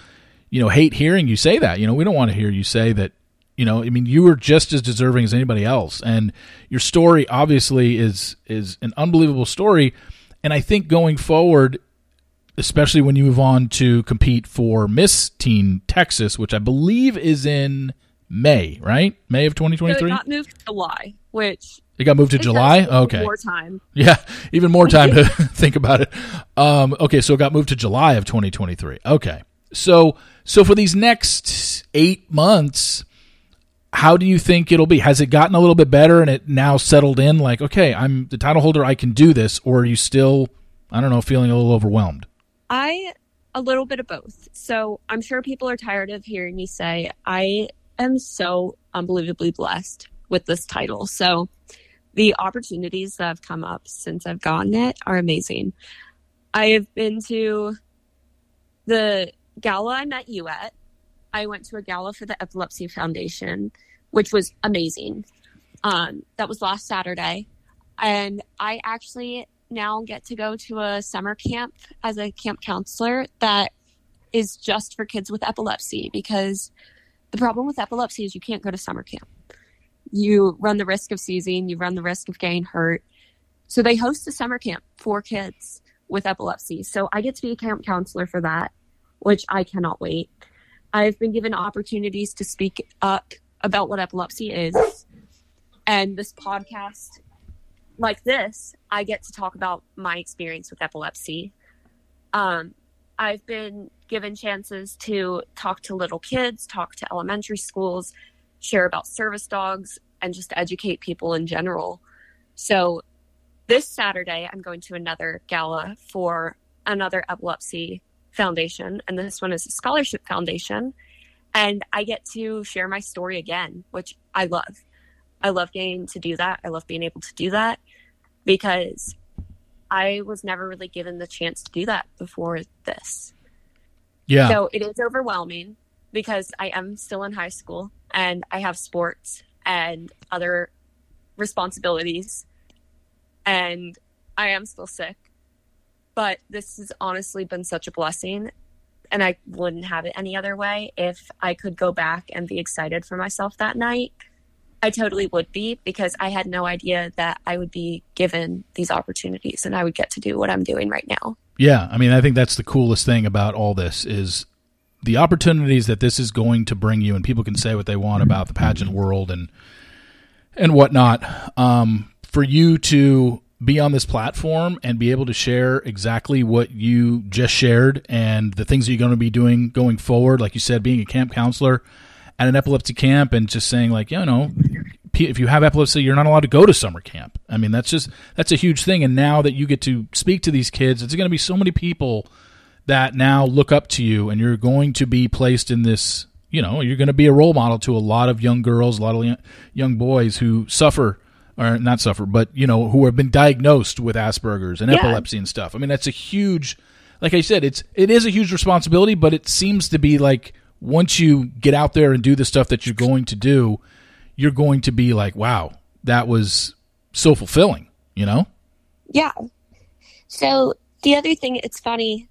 you know, hate hearing you say that. You know, we don't want to hear you say that, you know, I mean, you were just as deserving as anybody else. And your story obviously is an unbelievable story. And I think going forward, especially when you move on to compete for Miss Teen Texas, which I believe is in May, right? May of 2023? It got moved to July, which... It got moved to July? Okay. More time. Yeah, even more time to think about it. Okay, so it got moved to July of 2023. Okay. So for these next 8 months, how do you think it'll be? Has it gotten a little bit better and it now settled in? Like, okay, I'm the title holder, I can do this. Or are you still, I don't know, feeling a little overwhelmed? A little bit of both. So I'm sure people are tired of hearing me say, I am so unbelievably blessed with this title. So the opportunities that have come up since I've gotten it are amazing. I have been to the gala I met you at. I went to a gala for the Epilepsy Foundation, which was amazing. That was last Saturday. And I actually... now get to go to a summer camp as a camp counselor that is just for kids with epilepsy, because the problem with epilepsy is you can't go to summer camp. You run the risk of seizing, you run the risk of getting hurt. So they host a summer camp for kids with epilepsy. So I get to be a camp counselor for that, which I cannot wait. I've been given opportunities to speak up about what epilepsy is. And this podcast like this, I get to talk about my experience with epilepsy. I've been given chances to talk to little kids, talk to elementary schools, share about service dogs, and just educate people in general. So this Saturday, I'm going to another gala for another epilepsy foundation, and this one is a scholarship foundation. And I get to share my story again, which I love. I love getting to do that. I love being able to do that because I was never really given the chance to do that before this. Yeah. So it is overwhelming because I am still in high school and I have sports and other responsibilities and I am still sick, but this has honestly been such a blessing and I wouldn't have it any other way. If I could go back and be excited for myself that night, I totally would be, because I had no idea that I would be given these opportunities and I would get to do what I'm doing right now. Yeah. I mean, I think that's the coolest thing about all this is the opportunities that this is going to bring you, and people can say what they want about the pageant world and whatnot. For you to be on this platform and be able to share exactly what you just shared and the things that you're going to be doing going forward, like you said, being a camp counselor at an epilepsy camp and just saying, like, you know, if you have epilepsy, you're not allowed to go to summer camp. I mean, that's a huge thing. And now that you get to speak to these kids, it's going to be so many people that now look up to you, and you're going to be placed in this, you know, you're going to be a role model to a lot of young girls, a lot of young boys who suffer, or not suffer, but, you know, who have been diagnosed with Asperger's and epilepsy and stuff. I mean, that's a huge, like I said, it is a huge responsibility, but it seems to be like, once you get out there and do the stuff that you're going to do, you're going to be like, wow, that was so fulfilling, you know? Yeah. So the other thing, it's funny,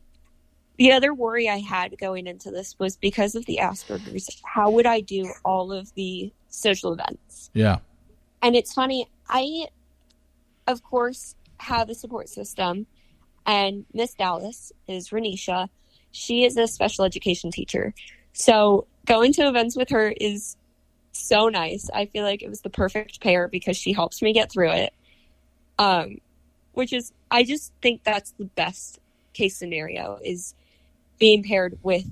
the other worry I had going into this was because of the Asperger's, how would I do all of the social events? Yeah. And it's funny, I, of course, have a support system, and Miss Dallas is Renisha. She is a special education teacher. So going to events with her is so nice. I feel like it was the perfect pair because she helps me get through it, which is, I just think that's the best case scenario, is being paired with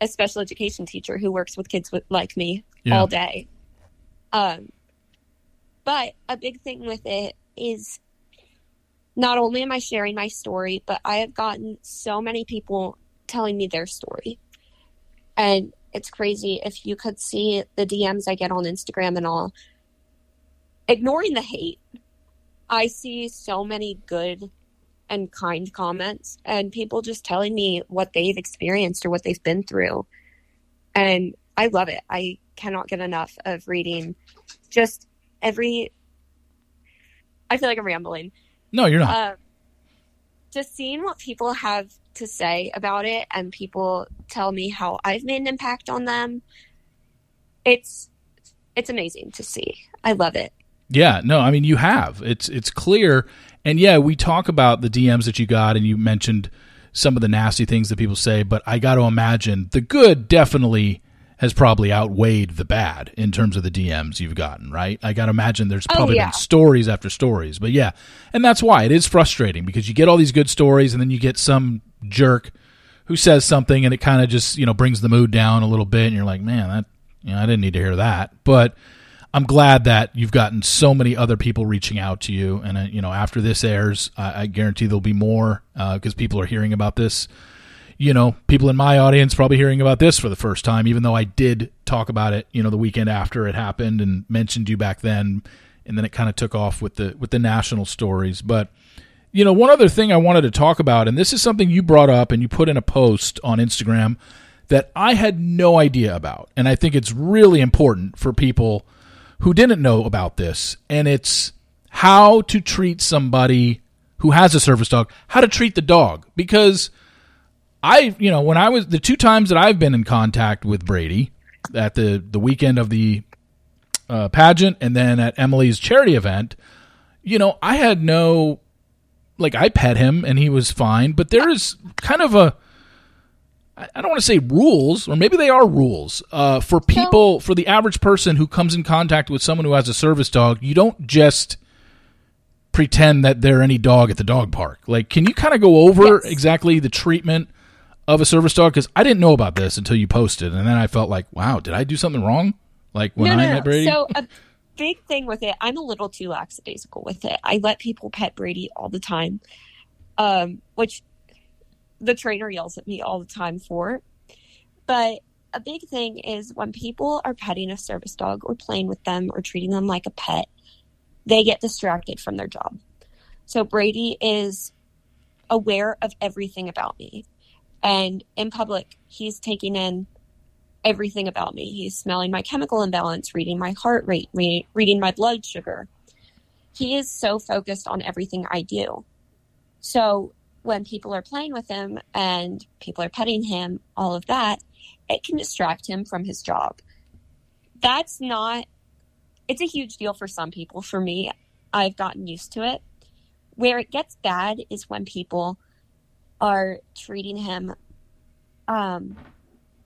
a special education teacher who works with kids like me all day. But a big thing with it is not only am I sharing my story, but I have gotten so many people telling me their story. And it's crazy. If you could see the DMs I get on Instagram and all, ignoring the hate, I see so many good and kind comments and people just telling me what they've experienced or what they've been through. And I love it. I cannot get enough of reading just every, I feel like I'm rambling. No, you're not. Just seeing what people have to say about it, and people tell me how I've made an impact on them. It's amazing to see. I love it. Yeah, no, I mean, you have. It's clear. And yeah, we talk about the DMs that you got, and you mentioned some of the nasty things that people say, but I got to imagine the good definitely has probably outweighed the bad in terms of the DMs you've gotten, right? I got to imagine there's probably been stories after stories, but yeah. And that's why it is frustrating, because you get all these good stories and then you get some jerk who says something and it kind of just, you know, brings the mood down a little bit, and you're like, man, that, you know, I didn't need to hear that. But I'm glad that you've gotten so many other people reaching out to you. And, you know, after this airs, I guarantee there'll be more, because people are hearing about this. You know, people in my audience probably hearing about this for the first time, even though I did talk about it, you know, the weekend after it happened and mentioned you back then. And then it kind of took off with the national stories. But, you know, one other thing I wanted to talk about, and this is something you brought up and you put in a post on Instagram that I had no idea about. And I think it's really important for people who didn't know about this. And it's how to treat somebody who has a service dog, how to treat the dog. Because I, you know, when I was, the two times that I've been in contact with Brady at the weekend of the pageant and then at Emily's charity event, you know, I had no, like, I pet him and he was fine, but there is kind of a, I don't want to say rules, or maybe they are rules, for people, for the average person who comes in contact with someone who has a service dog. You don't just pretend that they're any dog at the dog park. Like, can you kind of go over exactly the treatment of a service dog? Because I didn't know about this until you posted, and then I felt like, wow, did I do something wrong? Like, when I met Brady? So a big thing with it, I'm a little too lackadaisical with it. I let people pet Brady all the time, which the trainer yells at me all the time for. But a big thing is when people are petting a service dog or playing with them or treating them like a pet, they get distracted from their job. So Brady is aware of everything about me. And in public, he's taking in everything about me. He's smelling my chemical imbalance, reading my heart rate, reading my blood sugar. He is so focused on everything I do. So when people are playing with him and people are petting him, all of that, it can distract him from his job. That's not, it's a huge deal for some people. For me, I've gotten used to it. Where it gets bad is when people are treating him, I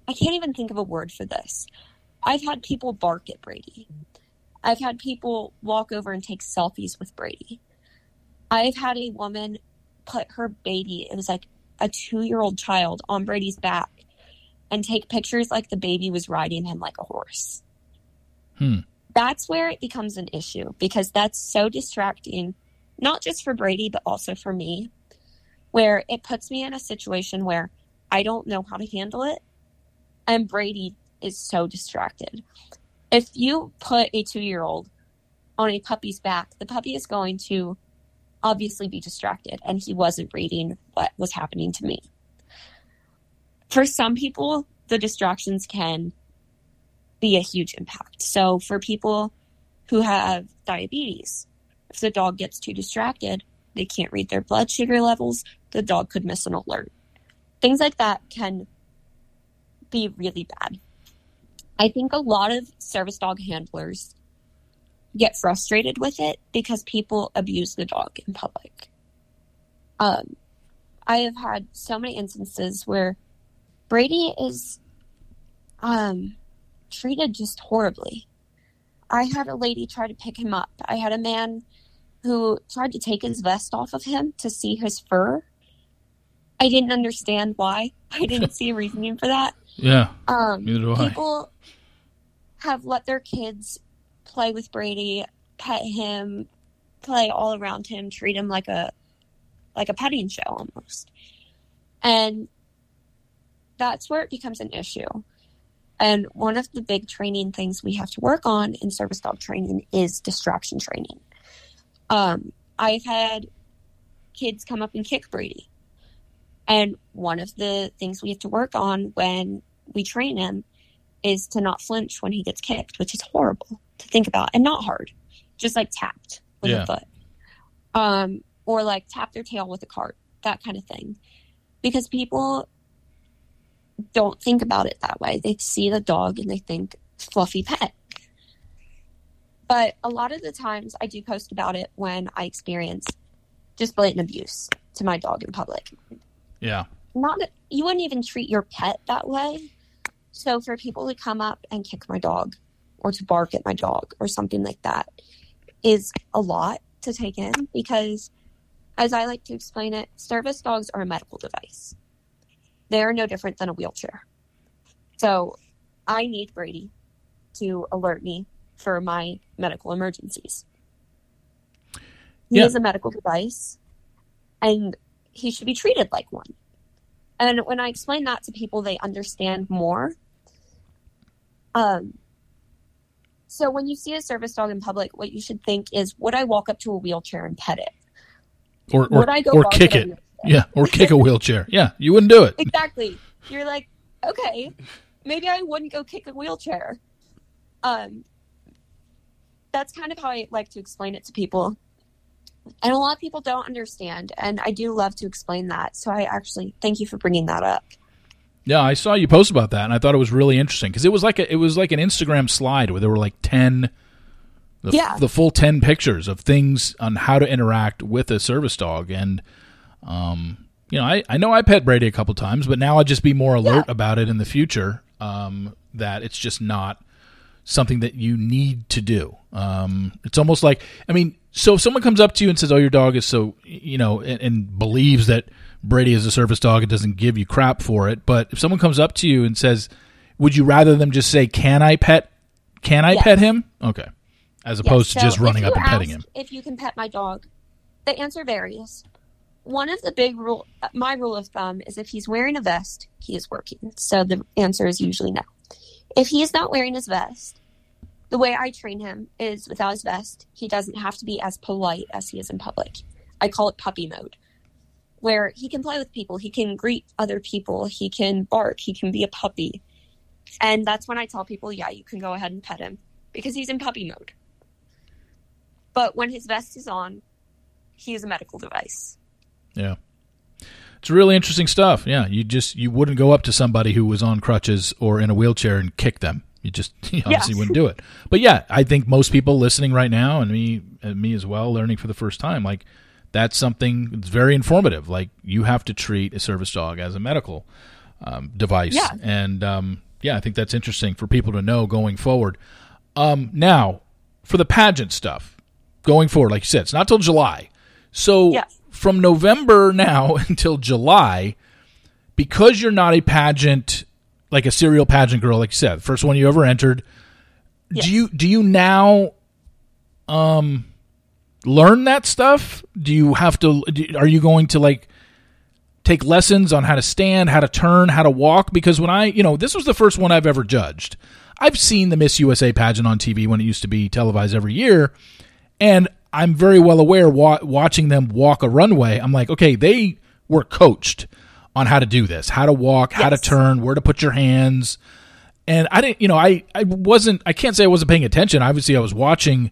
can't even think of a word for this. I've had people bark at Brady. I've had people walk over and take selfies with Brady. I've had a woman put her baby, it was like a 2-year-old child, on Brady's back and take pictures like the baby was riding him like a horse. That's where it becomes an issue, because that's so distracting, not just for Brady, but also for me, where it puts me in a situation where I don't know how to handle it. And Brady is so distracted. If you put a 2-year-old on a puppy's back, the puppy is going to obviously be distracted, and he wasn't reading what was happening to me. For some people, the distractions can be a huge impact. So for people who have diabetes, if the dog gets too distracted, they can't read their blood sugar levels, the dog could miss an alert. Things like that can be really bad. I think a lot of service dog handlers get frustrated with it because people abuse the dog in public. I have had so many instances where Brady is treated just horribly. I had a lady try to pick him up. I had a man who tried to take his vest off of him to see his fur. I didn't understand why. I didn't see a reasoning for that. Yeah, neither do I. People have let their kids play with Brady, pet him, play all around him, treat him like a petting show almost. And that's where it becomes an issue. And one of the big training things we have to work on in service dog training is distraction training. I've had kids come up and kick Brady. And one of the things we have to work on when we train him is to not flinch when he gets kicked, which is horrible to think about, and not hard, just like tapped with a foot, or like tap their tail with a cart, that kind of thing, because people don't think about it that way. They see the dog and they think fluffy pet. But a lot of the times I do post about it when I experience just blatant abuse to my dog in public. Yeah. You wouldn't even treat your pet that way. So for people to come up and kick my dog or to bark at my dog or something like that is a lot to take in, because, as I like to explain it, service dogs are a medical device. They're no different than a wheelchair. So I need Brady to alert me for my medical emergencies. He is a medical device, and he should be treated like one. And when I explain that to people, they understand more. So when you see a service dog in public, what you should think is, would I walk up to a wheelchair and pet it? Or kick it. Yeah, or kick a wheelchair. Yeah, you wouldn't do it. Exactly. You're like, okay, maybe I wouldn't go kick a wheelchair. That's kind of how I like to explain it to people. And a lot of people don't understand, and I do love to explain that. So I actually thank you for bringing that up. Yeah, I saw you post about that, and I thought it was really interesting, because it was like an Instagram slide where there were like 10, the full 10 pictures of things on how to interact with a service dog. And I know I pet Brady a couple times, but now I'll just be more alert about it in the future. That it's just not something that you need to do. It's almost like, I mean, so if someone comes up to you and says, "Oh, your dog is so," and believes that Brady is a service dog, it doesn't give you crap for it. But if someone comes up to you and says, "Would you rather them just say, can I pet him?" Okay. As opposed to just running up and petting him. If you can pet my dog, the answer varies. One of the big my rule of thumb is, if he's wearing a vest, he is working. So the answer is usually no. If he is not wearing his vest, the way I train him is, without his vest, he doesn't have to be as polite as he is in public. I call it puppy mode, where he can play with people, he can greet other people, he can bark, he can be a puppy. And that's when I tell people, yeah, you can go ahead and pet him, because he's in puppy mode. But when his vest is on, he is a medical device. Yeah. It's really interesting stuff. Yeah, you wouldn't go up to somebody who was on crutches or in a wheelchair and kick them. You obviously wouldn't do it. But yeah, I think most people listening right now, and me as well, learning for the first time, like that's something that's very informative. Like you have to treat a service dog as a medical device. Yeah. And I think that's interesting for people to know going forward. Now, for the pageant stuff, going forward, like you said, it's not till July. So from November now until July, because you're not a pageant, like a serial pageant girl, like you said, first one you ever entered, do you now learn that stuff? Do you have to? Are you going to like take lessons on how to stand, how to turn, how to walk? Because when I, this was the first one I've ever judged. I've seen the Miss USA pageant on TV when it used to be televised every year, and I'm very well aware watching them walk a runway. I'm like, okay, they were coached on how to do this, how to walk, how to turn, where to put your hands. And I didn't, I can't say I wasn't paying attention. Obviously I was watching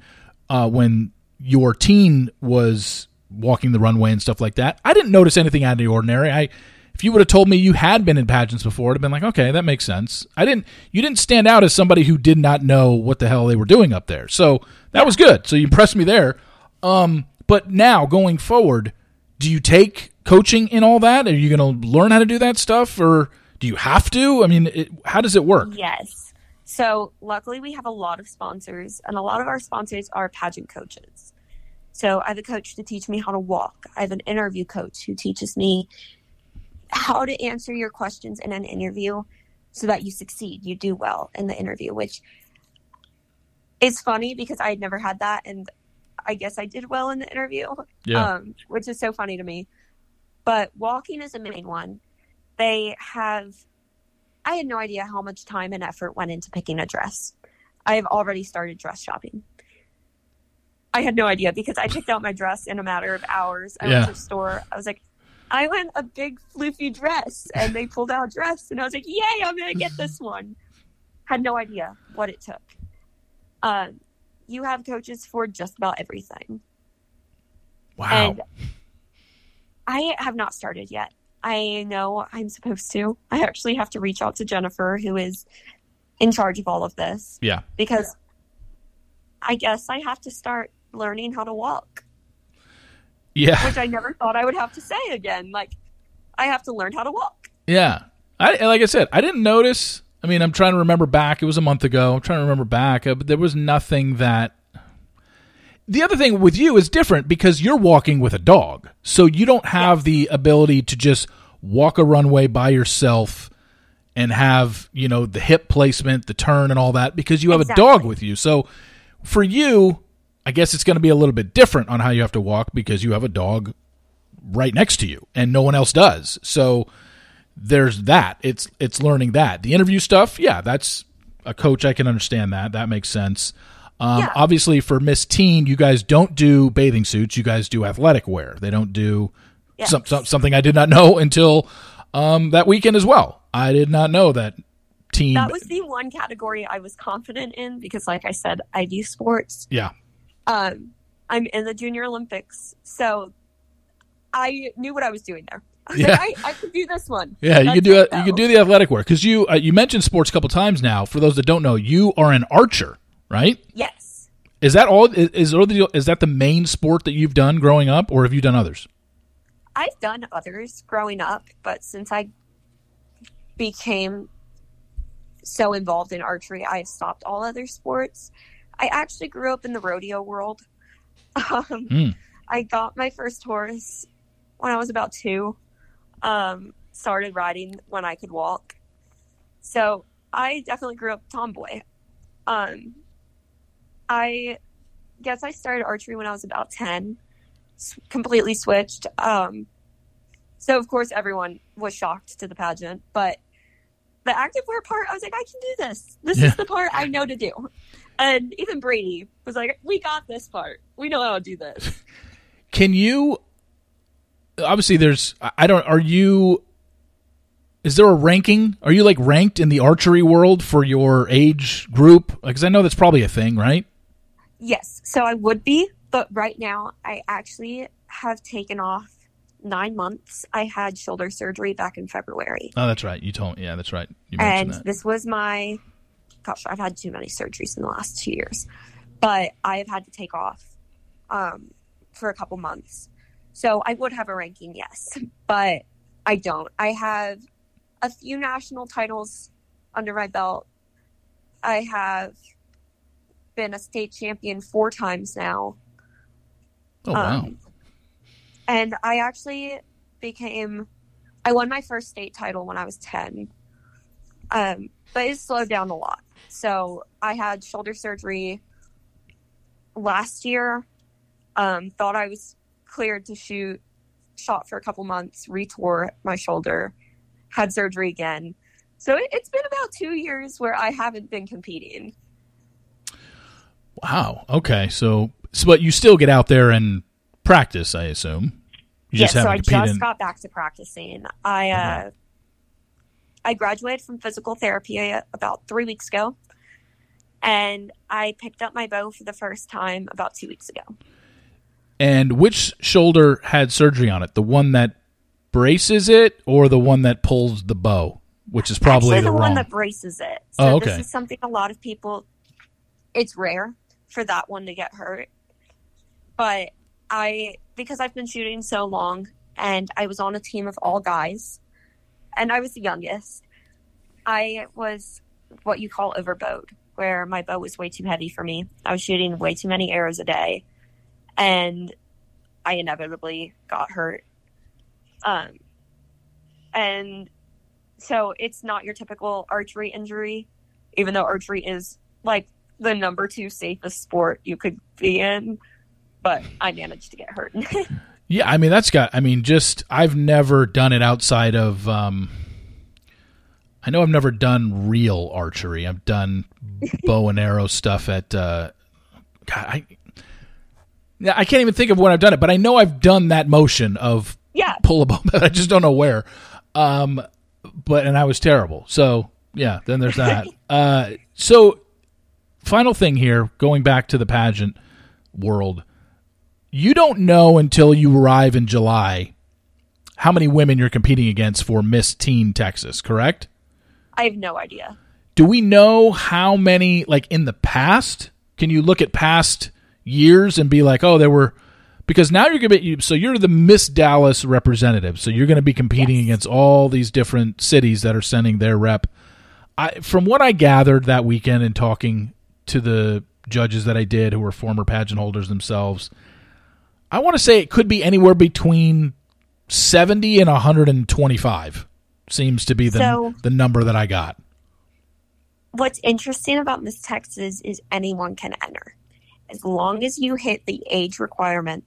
when your teen was walking the runway and stuff like that. I didn't notice anything out of the ordinary. If you would have told me you had been in pageants before, I'd have been like, okay, that makes sense. You didn't stand out as somebody who did not know what the hell they were doing up there. So that was good. So you impressed me there. But now going forward, do you take coaching in all that? Are you going to learn how to do that stuff, or do you have to? How does it work? Yes. So luckily we have a lot of sponsors, and a lot of our sponsors are pageant coaches. So I have a coach to teach me how to walk. I have an interview coach who teaches me how to answer your questions in an interview so that you succeed, you do well in the interview, which is funny because I had never had that. And I guess I did well in the interview, which is so funny to me. But walking is a main one. I had no idea how much time and effort went into picking a dress. I have already started dress shopping. I had no idea because I picked out my dress in a matter of hours. I went to the store. I was like, I went a big floofy dress, and they pulled out a dress, and I was like, yay, I'm going to get this one. Had no idea what it took. You have coaches for just about everything. Wow. And I have not started yet. I know I'm supposed to. I actually have to reach out to Jennifer, who is in charge of all of this. Yeah. Because I guess I have to start learning how to walk. Yeah. Which I never thought I would have to say again. Like, I have to learn how to walk. Yeah. Like I said, I didn't notice. I'm trying to remember back. It was a month ago. I'm trying to remember back. But there was nothing that... The other thing with you is different because you're walking with a dog. So you don't have the ability to just walk a runway by yourself and have, the hip placement, the turn and all that because you have a dog with you. So for you... I guess it's going to be a little bit different on how you have to walk because you have a dog right next to you and no one else does. So there's that. It's learning that. The interview stuff, that's a coach. I can understand that. That makes sense. Obviously, for Miss Teen, you guys don't do bathing suits. You guys do athletic wear. They don't do something I did not know until that weekend as well. I did not know that teen. That was the one category I was confident in because, like I said, I do sports. Yeah. I'm in the Junior Olympics, so I knew what I was doing there. I was like, I could do this one. Yeah, you could do it. You could do the athletic work because you mentioned sports a couple times now. For those that don't know, you are an archer, right? Yes. Is that all? Is that the main sport that you've done growing up, or have you done others? I've done others growing up, but since I became so involved in archery, I stopped all other sports. I actually grew up in the rodeo world. I got my first horse when I was about 2. Started riding when I could walk. So I definitely grew up tomboy. I guess I started archery when I was about 10. Completely switched. So, of course, everyone was shocked to the pageant. But the activewear part, I was like, I can do this. This is the part I know to do. And even Brady was like, we got this part. We know how to do this. Can you, obviously there's, is there a ranking? Are you like ranked in the archery world for your age group? Because I know that's probably a thing, right? Yes. So I would be, but right now I actually have taken off 9 months. I had shoulder surgery back in February. Oh, that's right. You told me. Yeah, that's right. You mentioned that. And this was my, gosh, I've had too many surgeries in the last 2 years, but I have had to take off for a couple months. So I would have a ranking, yes, but I don't. I have a few national titles under my belt. I have been a state champion 4 times now. Oh, wow. And I actually I won my first state title when I was 10, but it slowed down a lot. So I had shoulder surgery last year, thought I was cleared to shoot, shot for a couple months, retore my shoulder, had surgery again. So it's been about 2 years where I haven't been competing. Wow. Okay. So but you still get out there and practice, I assume. I just got back to practicing. I graduated from physical therapy about 3 weeks ago, and I picked up my bow for the first time about 2 weeks ago. And which shoulder had surgery on it? The one that braces it or the one that pulls the bow, which is probably actually the one that braces it. So this is something a lot of people, it's rare for that one to get hurt. But because I've been shooting so long and I was on a team of all guys and I was the youngest, I was what you call overbowed, where my bow was way too heavy for me. I was shooting way too many arrows a day and I inevitably got hurt. And so it's not your typical archery injury, even though archery is like the number 2 safest sport you could be in, but I managed to get hurt. Yeah. I've never done it outside of, I know I've never done real archery. I've done bow and arrow stuff at, I can't even think of when I've done it, but I know I've done that motion of pull a bow, but I just don't know where. And I was terrible. So yeah, then there's that. So final thing here, going back to the pageant world, you don't know until you arrive in July how many women you're competing against for Miss Teen Texas, correct? I have no idea. Do we know how many, like in the past? Can you look at past years and be like, oh, there were, because now you're going to be, so you're the Miss Dallas representative. So you're going to be competing against all these different cities that are sending their rep. From what I gathered that weekend and talking to the judges that I did who were former pageant holders themselves, I want to say it could be anywhere between 70 and 125 seems to be the number that I got. What's interesting about Miss Texas is anyone can enter. As long as you hit the age requirement,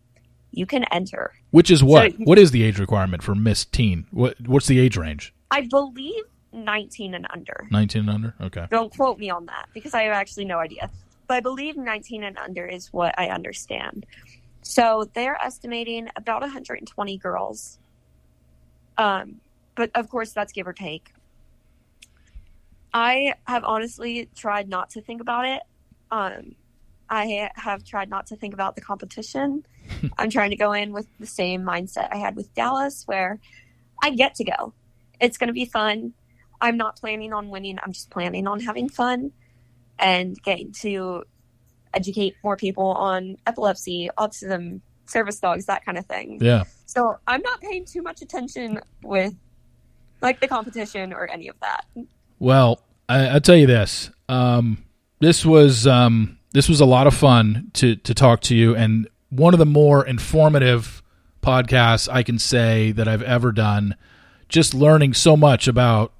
you can enter. Which is what? So, what is the age requirement for Miss Teen? What's the age range? I believe 19 and under. 19 and under? Okay. Don't quote me on that because I have actually no idea. But I believe 19 and under is what I understand. So they're estimating about 120 girls. But of course, that's give or take. I have honestly tried not to think about it. I have tried not to think about the competition. I'm trying to go in with the same mindset I had with Dallas, where I get to go. It's going to be fun. I'm not planning on winning. I'm just planning on having fun and getting to educate more people on epilepsy, autism, service dogs, that kind of thing. Yeah. So I'm not paying too much attention with like the competition or any of that. Well, I'll tell you this. This was a lot of fun to talk to you, and one of the more informative podcasts I can say that I've ever done, just learning so much about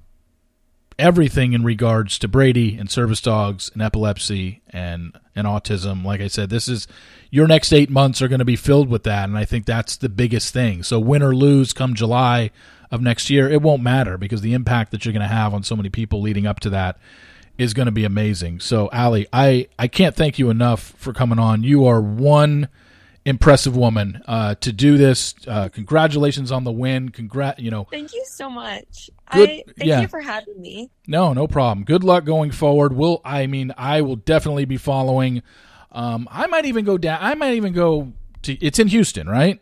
everything in regards to Brady and service dogs and epilepsy and autism. Like I said, this is your next 8 months are going to be filled with that, and I think that's the biggest thing. So win or lose come July of next year, it won't matter because the impact that you're going to have on so many people leading up to that is going to be amazing. So, Allie, I can't thank you enough for coming on. You are one impressive woman to do this. Congratulations on the win. Thank you so much. Thank you for having me. No problem. Good luck going forward. I will definitely be following. I might even go down. It's in Houston, right?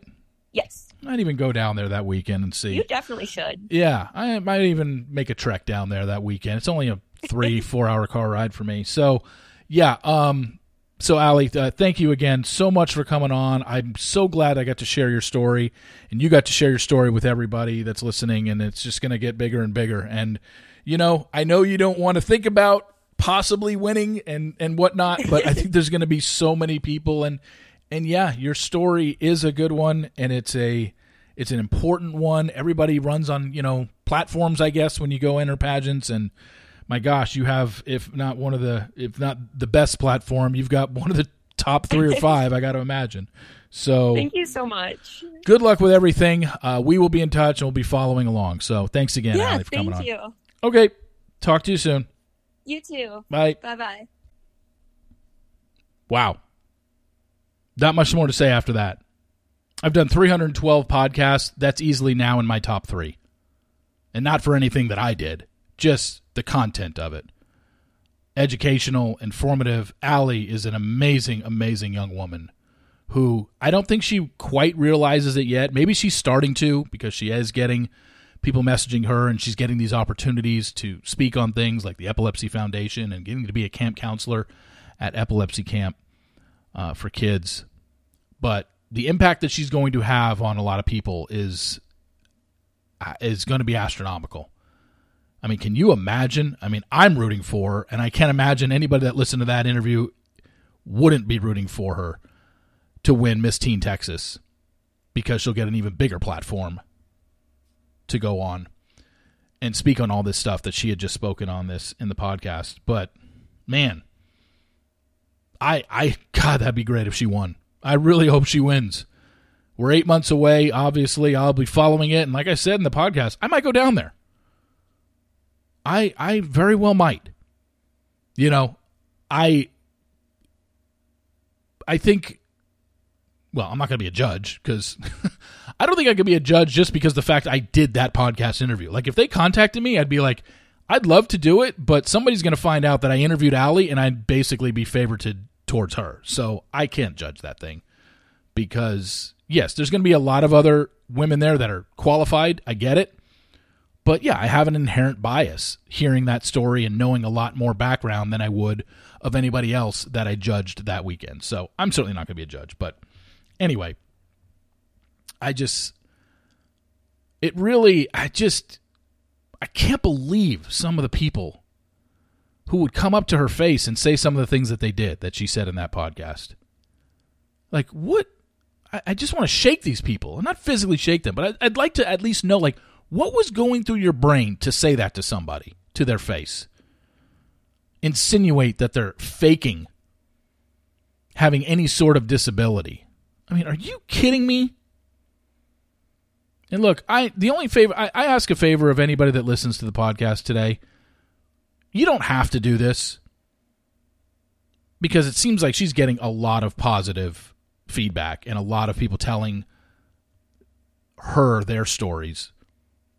Yes. I'd even go down there that weekend and see. You definitely should. Yeah, I might even make a trek down there that weekend. It's only a 3-4 hour car ride for me. So, yeah. So, Allie, thank you again so much for coming on. I'm so glad I got to share your story, and you got to share your story with everybody that's listening, and it's just going to get bigger and bigger. And, you know, I know you don't want to think about possibly winning and whatnot, but I think there's going to be so many people. And yeah, your story is a good one, and it's an important one. Everybody runs on, you know, platforms, I guess, when you go enter pageants, and my gosh, you have, if not the best platform, you've got one of the top 3 or 5, I got to imagine. So thank you so much. Good luck with everything. We will be in touch, and we'll be following along. So thanks again, Allie, for coming on. Yeah, thank you. Okay, talk to you soon. You too. Bye. Bye-bye. Wow. Not much more to say after that. I've done 312 podcasts. That's easily now in my top 3. And not for anything that I did. Just the content of it. Educational, informative. Allie is an amazing, amazing young woman who I don't think she quite realizes it yet. Maybe she's starting to, because she is getting people messaging her, and she's getting these opportunities to speak on things like the Epilepsy Foundation and getting to be a camp counselor at Epilepsy Camp for kids. But the impact that she's going to have on a lot of people is going to be astronomical. I mean, can you imagine? I mean, I'm rooting for her, and I can't imagine anybody that listened to that interview wouldn't be rooting for her to win Miss Teen Texas, because she'll get an even bigger platform to go on and speak on all this stuff that she had just spoken on this in the podcast. But, man, God, that'd be great if she won. I really hope she wins. We're 8 months away, obviously. I'll be following it, and like I said in the podcast, I might go down there. I very well might. You know, I think, well, I'm not going to be a judge, because I don't think I could be a judge just because of the fact I did that podcast interview. Like, if they contacted me, I'd be like, I'd love to do it, but somebody's going to find out that I interviewed Allie, and I'd basically be favorited towards her. So I can't judge that thing, because, yes, there's going to be a lot of other women there that are qualified. I get it. But yeah, I have an inherent bias hearing that story and knowing a lot more background than I would of anybody else that I judged that weekend. So I'm certainly not going to be a judge. But anyway, I can't believe some of the people who would come up to her face and say some of the things that they did, that she said in that podcast. Like, what? I just want to shake these people, and not physically shake them, but I'd like to at least know, like, what was going through your brain to say that to somebody, to their face? Insinuate that they're faking having any sort of disability. I mean, are you kidding me? And look, I ask a favor of anybody that listens to the podcast today. You don't have to do this, because it seems like she's getting a lot of positive feedback and a lot of people telling her their stories.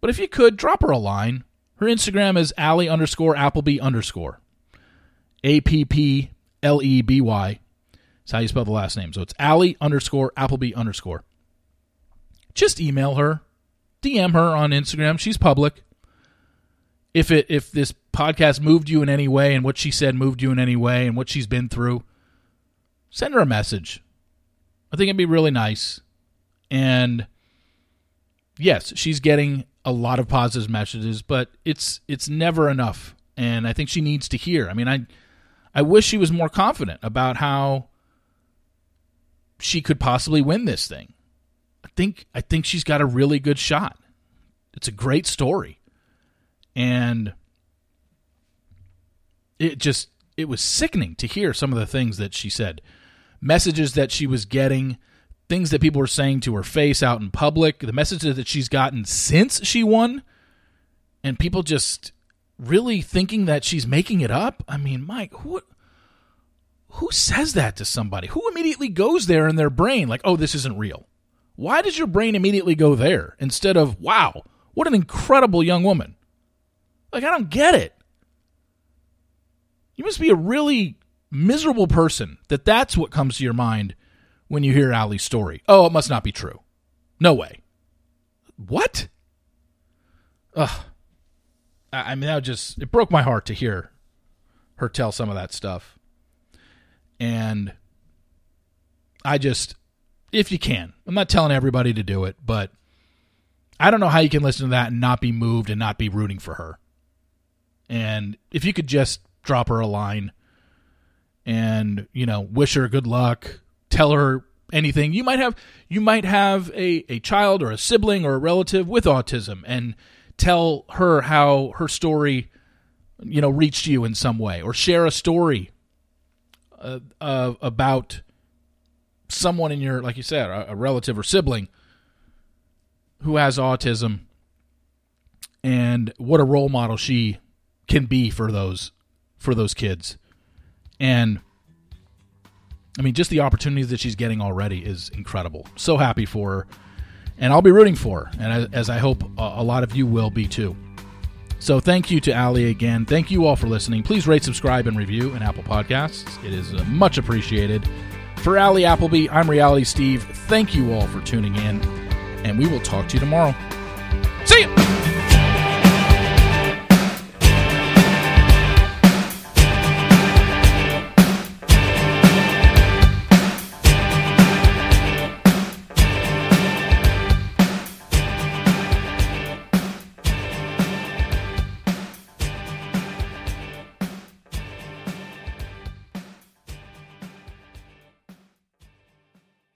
But if you could, drop her a line. Her Instagram is Allie_Appleby_ APPLEBY. That's how you spell the last name. So it's Allie_Appleby_ Just email her. DM her on Instagram. She's public. If this podcast moved you in any way, and what she said moved you in any way, and what she's been through, send her a message. I think it'd be really nice. And yes, she's getting a lot of positive messages, but it's never enough, and I think she needs to hear. I mean, I wish she was more confident about how she could possibly win this thing. I think she's got a really good shot. It's a great story, and it was sickening to hear some of the things that she said, messages that she was getting, things that people were saying to her face out in public, the messages that she's gotten since she won, and people just really thinking that she's making it up. I mean, Mike, who says that to somebody? Who immediately goes there in their brain like, oh, this isn't real? Why does your brain immediately go there instead of, wow, what an incredible young woman? Like, I don't get it. You must be a really miserable person that that's what comes to your mind when you hear Allie's story. Oh, it must not be true. No way. What? Ugh. I mean, that just, it broke my heart to hear her tell some of that stuff. And I just, if you can, I'm not telling everybody to do it, but I don't know how you can listen to that and not be moved and not be rooting for her. And if you could just drop her a line and, you know, wish her good luck, tell her anything. You might have a child or a sibling or a relative with autism, and tell her how her story, you know, reached you in some way, or share a story about someone in your, like you said, a relative or sibling who has autism, and what a role model she can be for those kids. And I mean, just the opportunities that she's getting already is incredible. So happy for her. And I'll be rooting for her, and as I hope a lot of you will be too. So thank you to Allie again. Thank you all for listening. Please rate, subscribe, and review in Apple Podcasts. It is much appreciated. For Allie Appleby, I'm Reality Steve. Thank you all for tuning in, and we will talk to you tomorrow. See ya!